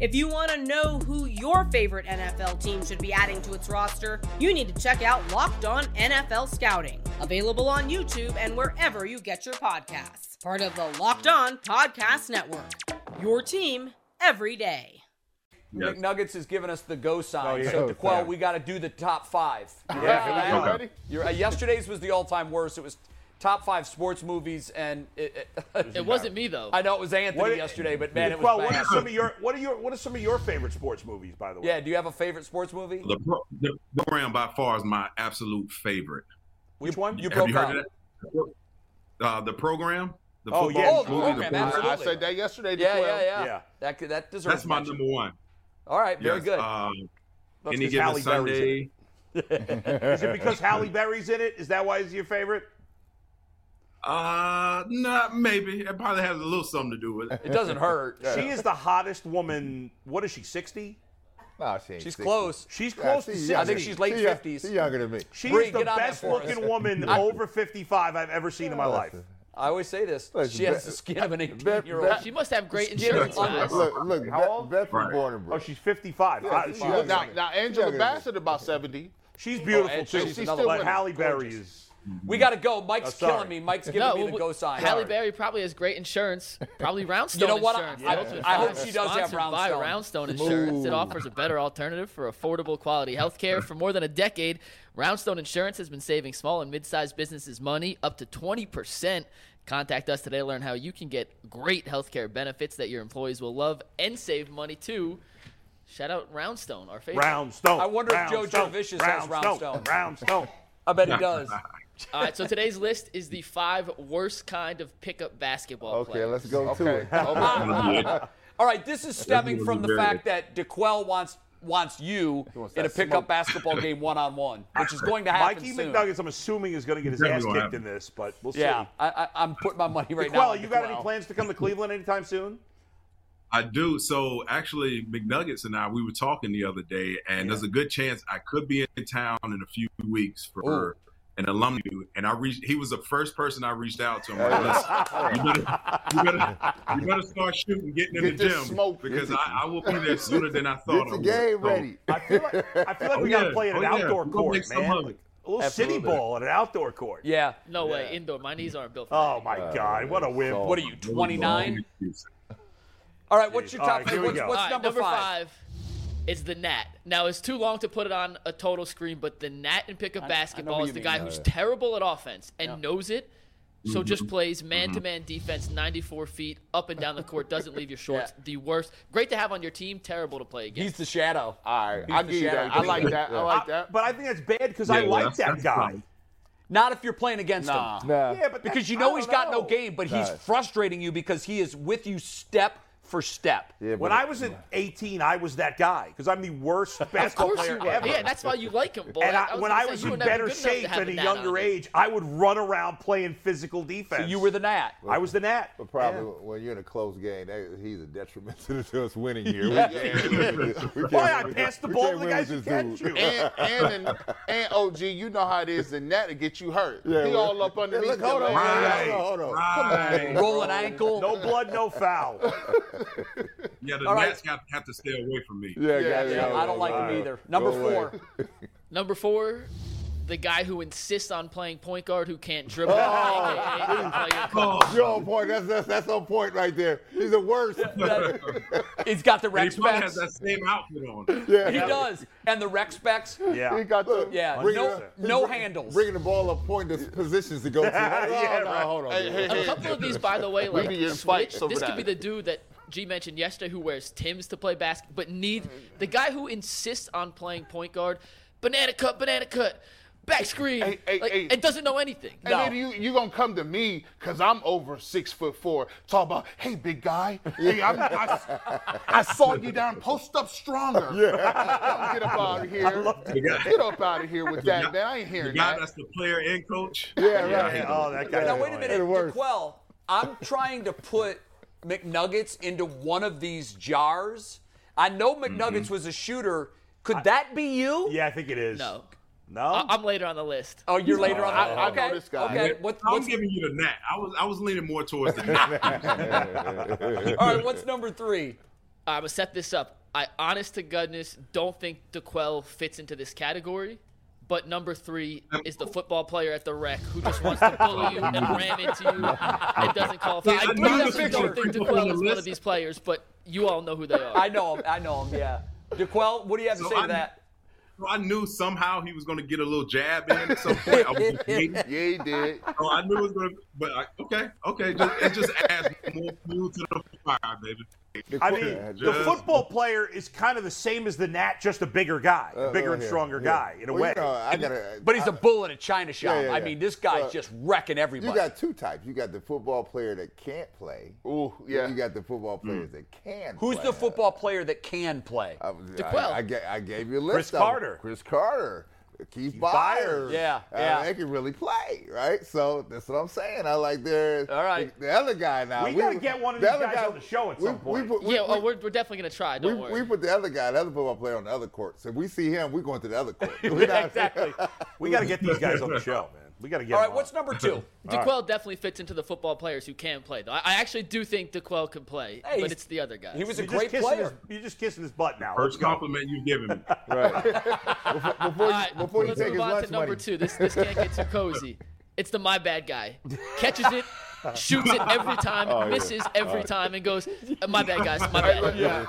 If you want to know who your favorite N F L team should be adding to its roster, you need to check out Locked On N F L Scouting, available on YouTube and wherever you get your podcasts. Part of the Locked On Podcast Network, your team every day. Yep. McNuggets has given us the go sign. Oh, yeah. So, DeQuell, yeah. we got to do the top five. Yeah. Uh, okay. Your, uh, yesterday's was the all-time worst. It was top five sports movies, and it, it, it wasn't me though. I know it was Anthony what, yesterday, but man, DeQuell, it was bad. What are some of your what are your what are some of your favorite sports movies, by the way? Yeah. Do you have a favorite sports movie? The the, the Program by far is my absolute favorite. Which one? You broke out. Uh, the Program. The oh yeah. Oh, the movie, Program. The Program. I said that yesterday. Yeah, yeah, yeah, yeah. That that deserves. That's my mention. Number one. All right, very yes, good. Um, Any Given Sunday. Is it because Halle Berry's in it? Is that why he's your favorite? Uh, no, nah, maybe. It probably has a little something to do with it. It doesn't hurt. She is the hottest woman. What is she, sixty? No, she ain't she's sixty. Close. She's close yeah, to sixty. I think she's late she, fifties. She's younger than me. She's Bree, the best-looking woman over fifty-five I've ever seen yeah, in my life. I always say this. Look, she has Beth, the skin of an eighteen-year-old. She must have great insurance. Look, look, look, how old? Beth was born and bred. Oh, she's fifty-five. Yeah, I, she's now, now, now, Angela Bassett about seventy. She's beautiful, oh, too. She's, she's still one. Halle Berry is... We got to go. Mike's oh, killing me. Mike's giving no, me the go sign. Halle Berry probably has great insurance. Probably Roundstone you know what? Insurance. I, yeah. I, I hope she does have Roundstone. Roundstone Insurance. Ooh. It offers a better alternative for affordable quality health care. For more than a decade, Roundstone Insurance has been saving small and mid-sized businesses money up to twenty percent. Contact us today to learn how you can get great health care benefits that your employees will love and save money, too. Shout out Roundstone, our favorite. Roundstone. I wonder if Joe Jurevicius has Roundstone. Roundstone. I bet he does. All right, so today's list is the five worst kind of pickup basketball okay, players. Okay, let's go okay. to it. Oh, all right, this is stemming from the fact that DeQuell wants wants you wants in a pickup smoke. baskespbasketball game one-on-one, which is going to happen Mikey soon. Mikey McNuggets, I'm assuming, is going to get his ass kicked happen. in this, but we'll yeah, see. Yeah, I, I'm putting my money right DeQuell, now. DeQuell, you got any plans to come to Cleveland anytime soon? I do. So, actually, McNuggets and I, we were talking the other day, and yeah. there's a good chance I could be in town in a few weeks for – an alumni, and I reached. He was the first person I reached out to. Him. Like, you, better, you, better, you better start shooting, getting in Get the gym, smoke. because I, I will be there sooner than I thought. Get the I would. game so, ready. I feel like, I feel like oh, we yeah. got to play at oh, an outdoor yeah. court, man. Like a little Absolutely. city ball at an outdoor court. Yeah, no yeah. way, indoor. My knees aren't built for that. Oh my uh, God, what a wimp! So, what are you, twenty-nine? All right, what's your top? Right, what's what's right, number, number five? five. It's the Nat. Now, it's too long to put it on a total screen, but the Nat in pickup I, basketball I is the mean, guy no, who's yeah. terrible at offense and yeah. knows it, so mm-hmm. just plays man-to-man mm-hmm. defense, ninety-four feet, up and down the court, doesn't leave your shorts. yeah. The worst. Great to have on your team, terrible to play against. He's the shadow. All right. I, shadow. I like that. I like that. I, but I think that's bad because yeah, I well, like that guy. Fun. Not if you're playing against nah. him. Nah. Yeah, but because you know he's know. got no game, but nice. he's frustrating you because he is with you step for step. Yeah, when I was at eighteen, I was that guy because I'm the worst basketball player ever. Yeah, that's why you like him, boy. And I, I when I was in better shape at a younger age, I would run around playing physical defense. So you were the Nat. Well, I was the Nat. But probably yeah. when you're in a close game, that, he's a detriment to us winning here. Boy, I passed the ball to the guys who catch you. And, and, and, and O G, you know how it is, the Nat to get you hurt. Yeah, he well, all up underneath. Look, hold, on, right, hold on, hold on. Roll an ankle. No blood, no foul. Yeah, the All Nats right. got, have to stay away from me. Yeah, yeah, yeah. yeah I don't like him either. Number four. Number four, the guy who insists on playing point guard who can't dribble. Oh, you're on point. That's, that's, that's on point right there. He's the worst. That, he's got the Rex specs. He probably has that same outfit on. Yeah, he does. And the Rex specs. Yeah. He got the, yeah. No, no handles. Bringing the ball up, pointing to positions to go to. Oh, yeah, no, right. Hold on. Hey, hey, hey, a couple hey, of these, by the way, like switch. This could be the dude that G mentioned yesterday who wears Tim's to play basketball, but need the guy who insists on playing point guard, banana cut, banana cut, back screen, hey, hey, like, hey. and doesn't know anything. And no. then you you gonna come to me because I'm over six foot four. Talk about, hey, big guy, hey, I'm, I, I saw you down, post up stronger. Yeah. Get up out of here. Get up out of here with that, man. I ain't hearing that. That's the player and coach. Yeah, yeah right. Yeah. Oh, that guy. Now wait a minute, DeQuell. I'm trying to put McNuggets into one of these jars. I know McNuggets mm-hmm. was a shooter. Could I, that be you? Yeah, I think it is. No. No? I, I'm later on the list. Oh, you're no, later on the list. I, okay. I know this guy. Okay. okay. What, I'm giving you the Nat. I was I was leaning more towards the Nat. All right, what's number three? I'm going to set this up. I, honest to goodness, don't think DeQuell fits into this category. But number three is the football player at the rec who just wants to bully you and ram into you and doesn't call foul. I, I really don't think DeQuell is one of these players, but you all know who they are. I know him. I know him, yeah. DeQuell, what do you have so to say I, to that? So I knew somehow he was going to get a little jab in at some point. I was yeah, he did. So I knew it was going to – but I, okay, okay. Just, it just adds more fuel to the fire, baby. I mean, the football player is kind of the same as the Nat, just a bigger guy, a bigger uh, and stronger yeah. guy in a well, way. You know, I gotta, but he's I, a bull in a china shop. Yeah, yeah, yeah. I mean, this guy's uh, just wrecking everybody. You got two types. You got the football player that can't play. Ooh, yeah. You got the football players mm. that can Who's play. Who's the football player that can play? I, I, I, I gave you a list. Chris Carter. Chris Carter. Keith Byers. Yeah, I mean, yeah. They can really play, right? So that's what I'm saying. I like their all right. the, the other guy now. We, we got to get one of the these guys guy, on the show at we, some point. We put, we, yeah, we, oh, we're, we're definitely going to try. Don't we, worry. We put the other guy, the other football player on the other court. So if we see him, we're going to the other court. yeah, exactly. We got to get these guys on the show, man. We got to get All right, what's on. number two? DeQuell right. definitely fits into the football players who can play, though. I actually do think DeQuell can play, hey, but it's the other guy. He was a great player. His, you're just kissing his butt now. First compliment you've given me. Right. Before, before right, you, before let's you take move his on lunch to number money. two. This, this can't get too cozy. It's the my bad guy. Catches it. Shoots it every time, oh, misses yeah. every right. time, and goes, my bad, guys, my bad. Yeah.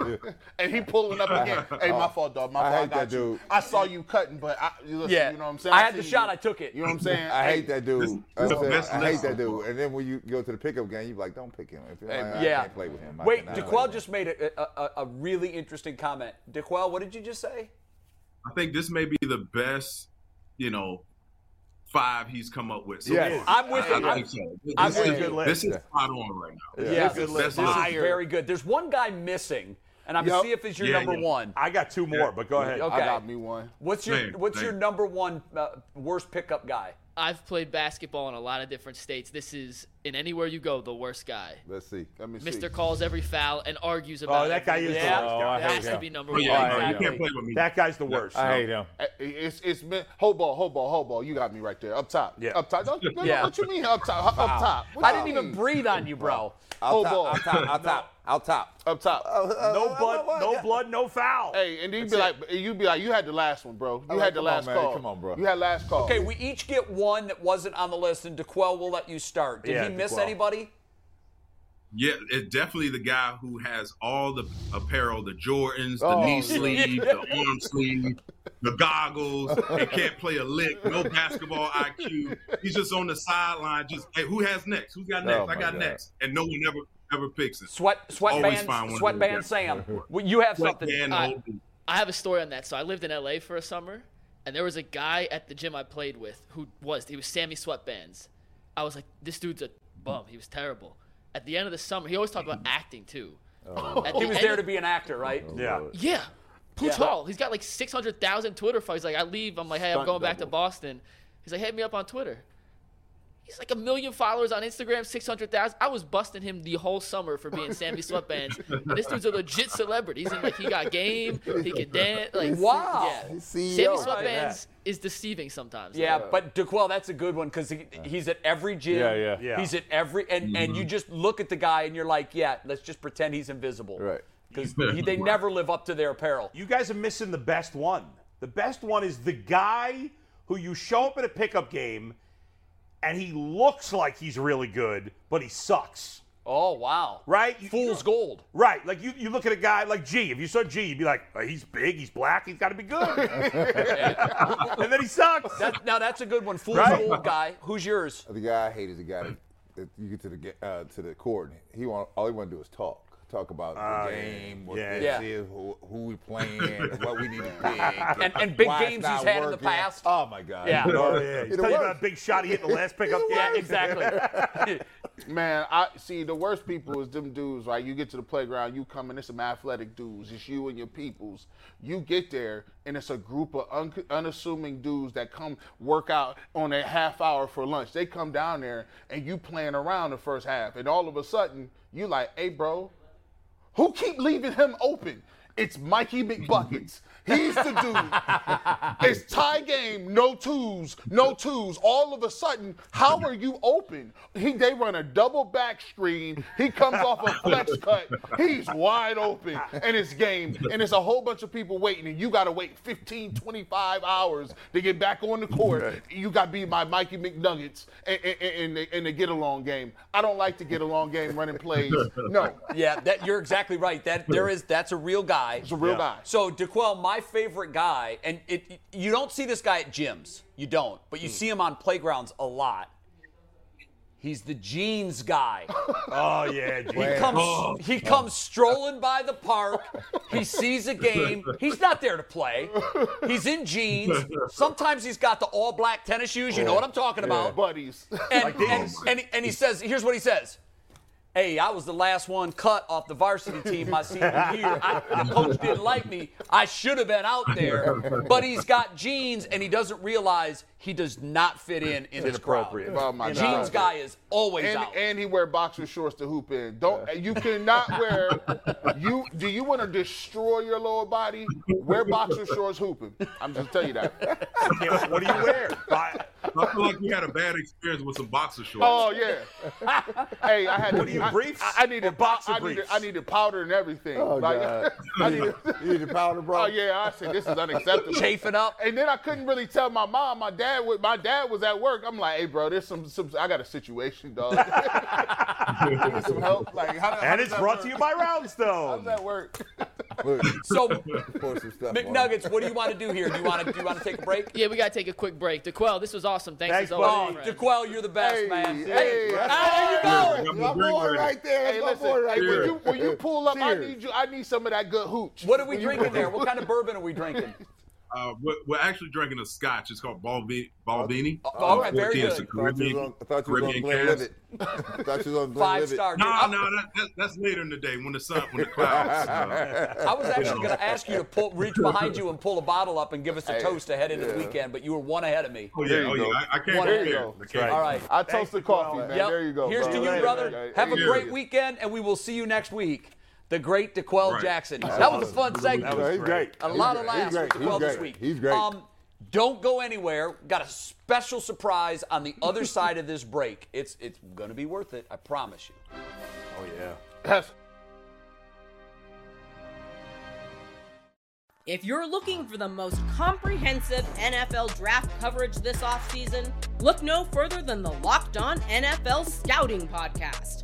And he pulling up again. Hey, my fault, dog. My fault, I, I got you. Dude. I saw you cutting, but I, you, listen, yeah. you know what I'm saying? I, I had the shot. You. I took it. You know what I'm saying? I hate that dude. I, saying, I hate that dude. And then when you go to the pickup game, you're like, don't pick him. If hey, I, yeah. I can't play with him. Wait, DeQuell just made a, a, a really interesting comment. DeQuell, what did you just say? I think this may be the best, you know, five he's come up with. So yes. I'm with I, it. I I'm, so. this, I'm with is, it. This is spot on right now. Yeah, yeah. This, this is very good. There's one guy missing, and I'm yep. gonna see if it's your yeah, number yeah. one. I got two more, yeah. but go ahead. Okay. I got me one. What's your Damn. What's Damn. your number one uh, worst pickup guy? I've played basketball in a lot of different states. This is, in anywhere you go, the worst guy. Let's see. Let me Mister see. calls every foul and argues about it. Oh, that guy is yeah. the worst. Oh, that has him. to be number one. Yeah, oh, exactly. You can't play with me. That guy's the worst. I hate him. It's, it's, it's, hold ball, hold ball, hold ball. You got me right there. Up top. Yeah. Up top. Don't, no, yeah. What you mean up top? Wow. Up top. What I didn't mean? even breathe on you, bro. Hold ball. Up top. Up top. Out top, up top. Uh, uh, no uh, blood, uh, no yeah. blood, no foul. Hey, and you'd be like, you'd be like, you had the last one, bro. You oh, had the last on, call. Come on, bro. You had last call. Okay, we each get one that wasn't on the list, and DeQuell will let you start. Did yeah, he miss DeQuell. anybody? Yeah, it's definitely the guy who has all the apparel, the Jordans, the oh, knee sleeve, yeah. the arm sleeve, the goggles. They can't play a lick, no basketball I Q. He's just on the sideline, just, hey, who has next? Who's got next? Oh, I got God. next. And no one ever... Never picks it. Sweat, sweatband, sweatband Sam. Well, you have sweat something. I, I have a story on that. So I lived in L A for a summer, and there was a guy at the gym I played with who was he was Sammy Sweatbands. I was like, this dude's a bum. He was terrible. At the end of the summer, he always talked about acting too. Oh. The he was there to be an actor, right? Oh, yeah. Yeah. Putal. Yeah. He's got like six hundred thousand Twitter followers. He's like, I leave. I'm like, hey, Stunt I'm going double. back to Boston. He's like, hit me up on Twitter. He's like a million followers on Instagram, six hundred thousand. I was busting him the whole summer for being Sammy Sweatbands. And this dude's a legit celebrity. He's in, like, he got game, he can dance. Like, wow. Yeah. Sammy Sweatbands is deceiving sometimes. Yeah, yeah. But DeQuell, that's a good one because he, he's at every gym. Yeah, yeah. yeah. He's at every, and, mm-hmm. and you just look at the guy and you're like, yeah, let's just pretend he's invisible. Right. Because they never live up to their apparel. You guys are missing the best one. The best one is the guy who you show up at a pickup game and he looks like he's really good, but he sucks. Oh, wow. Right? You, Fool's you know, gold. Right. Like, you, you look at a guy like G. If you saw G, you'd be like, oh, he's big, he's black, he's got to be good. And then he sucks. That's, now, that's a good one. Fool's right? gold guy. Who's yours? The guy I hate is the guy that, that you get to the uh, to the court, he want, all he want to do is talk. Talk about uh, the game, what yeah, this yeah. is, who, who we playing, what we need to pick. And, and big games he's had working. in the past. Oh, my God. Yeah. Oh, yeah. He's telling you about a big shot he hit the last pickup. Yeah, exactly. Man, I see, the worst people is them dudes, right? You get to the playground, you come in, it's some athletic dudes. It's you and your peoples. You get there, and it's a group of un- unassuming dudes that come work out on a half hour for lunch. They come down there, and you playing around the first half. And all of a sudden, you like, hey, bro, who keep leaving him open? It's Mikey McBuckets. He's the dude. It's tie game, no twos, no twos. All of a sudden, how are you open? He, they run a double back screen. He comes off a flex cut. He's wide open, and it's game. And it's a whole bunch of people waiting, and you got to wait fifteen, twenty-five hours to get back on the court. You got to be my Mikey McNuggets in, in, in, in the get-along game. I don't like the get-along game running plays. No. Yeah, that, you're exactly right. That there is. That's a real guy. It's a real yeah. guy. So, DeQuell, my favorite guy, and it, you don't see this guy at gyms. You don't. But you mm. see him on playgrounds a lot. He's the jeans guy. Oh, yeah. Jeans. He comes oh. He comes strolling by the park. He sees a game. He's not there to play. He's in jeans. Sometimes he's got the all-black tennis shoes. You know what I'm talking yeah. about. Buddies. And, like and, and, and he says, here's what he says. hey, I was the last one cut off the varsity team my senior year. I, the coach didn't like me. I should have been out there. But he's got jeans, and he doesn't realize he does not fit in in this crowd. Oh my God. Jeans guy is always and, out. And he wear boxer shorts to hoop in. Don't yeah. You cannot wear – You do you want to destroy your lower body? Wear boxer shorts hooping. I'm just telling you that. Yeah, what do you wear? I, I feel like you had a bad experience with some boxer shorts. Oh, yeah. Hey, I had to – What do you, I, briefs? I, I needed boxer I briefs? Needed, I needed powder and everything. Oh, like, God. I needed, you needed powder, bro? Oh, yeah. I said, this is unacceptable. Chafing up. And then I couldn't really tell my mom. My dad was, my dad was at work. I'm like, hey, bro, there's some, some – I got a situation, dog. I need some help. Like, how, and how it's brought work? To you by Roundstone. How's that work? So, McNuggets, what do you want to do here? Do you want to do you want to take a break? Yeah, we got to take a quick break. DeQuell, this was awesome. Thanks, Thanks as always. Oh, DeQuell, you're the best, hey, man. Hey, hey, hey, there you go. My boy right there. Hey, listen, boy right there. When, you, when you pull up, Cheers. I need you. I need some of that good hooch. What are we when drinking there? What kind of bourbon are we drinking? Uh, we're, we're actually drinking a scotch. It's called Balvini. Balvini. Oh, all right, very good. I thought you was on, you was on blend with it. I thought you was on blend with it. Five-star. No, no, that, that, that's later in the day when the sun, when the clouds. Uh, I was actually going to ask you to pull, reach behind you and pull a bottle up and give us a hey, toast ahead into yeah. the weekend, but you were one ahead of me. Oh, yeah, oh, yeah. I, I can't one compare. Go. I can't. All right. I toast the coffee, man. Yep. There you go. Here's bro. To you, brother. Later, Have later. a great weekend, and we will see you next week. The great DeQuell right. Jackson. That, that was a fun segment. That was great. A lot of laughs with DeQuell this week. He's great. Um, don't go anywhere. Got a special surprise on the other side of this break. It's it's going to be worth it. I promise you. Oh, yeah. If you're looking for the most comprehensive N F L draft coverage this offseason, look no further than the Locked On N F L Scouting Podcast.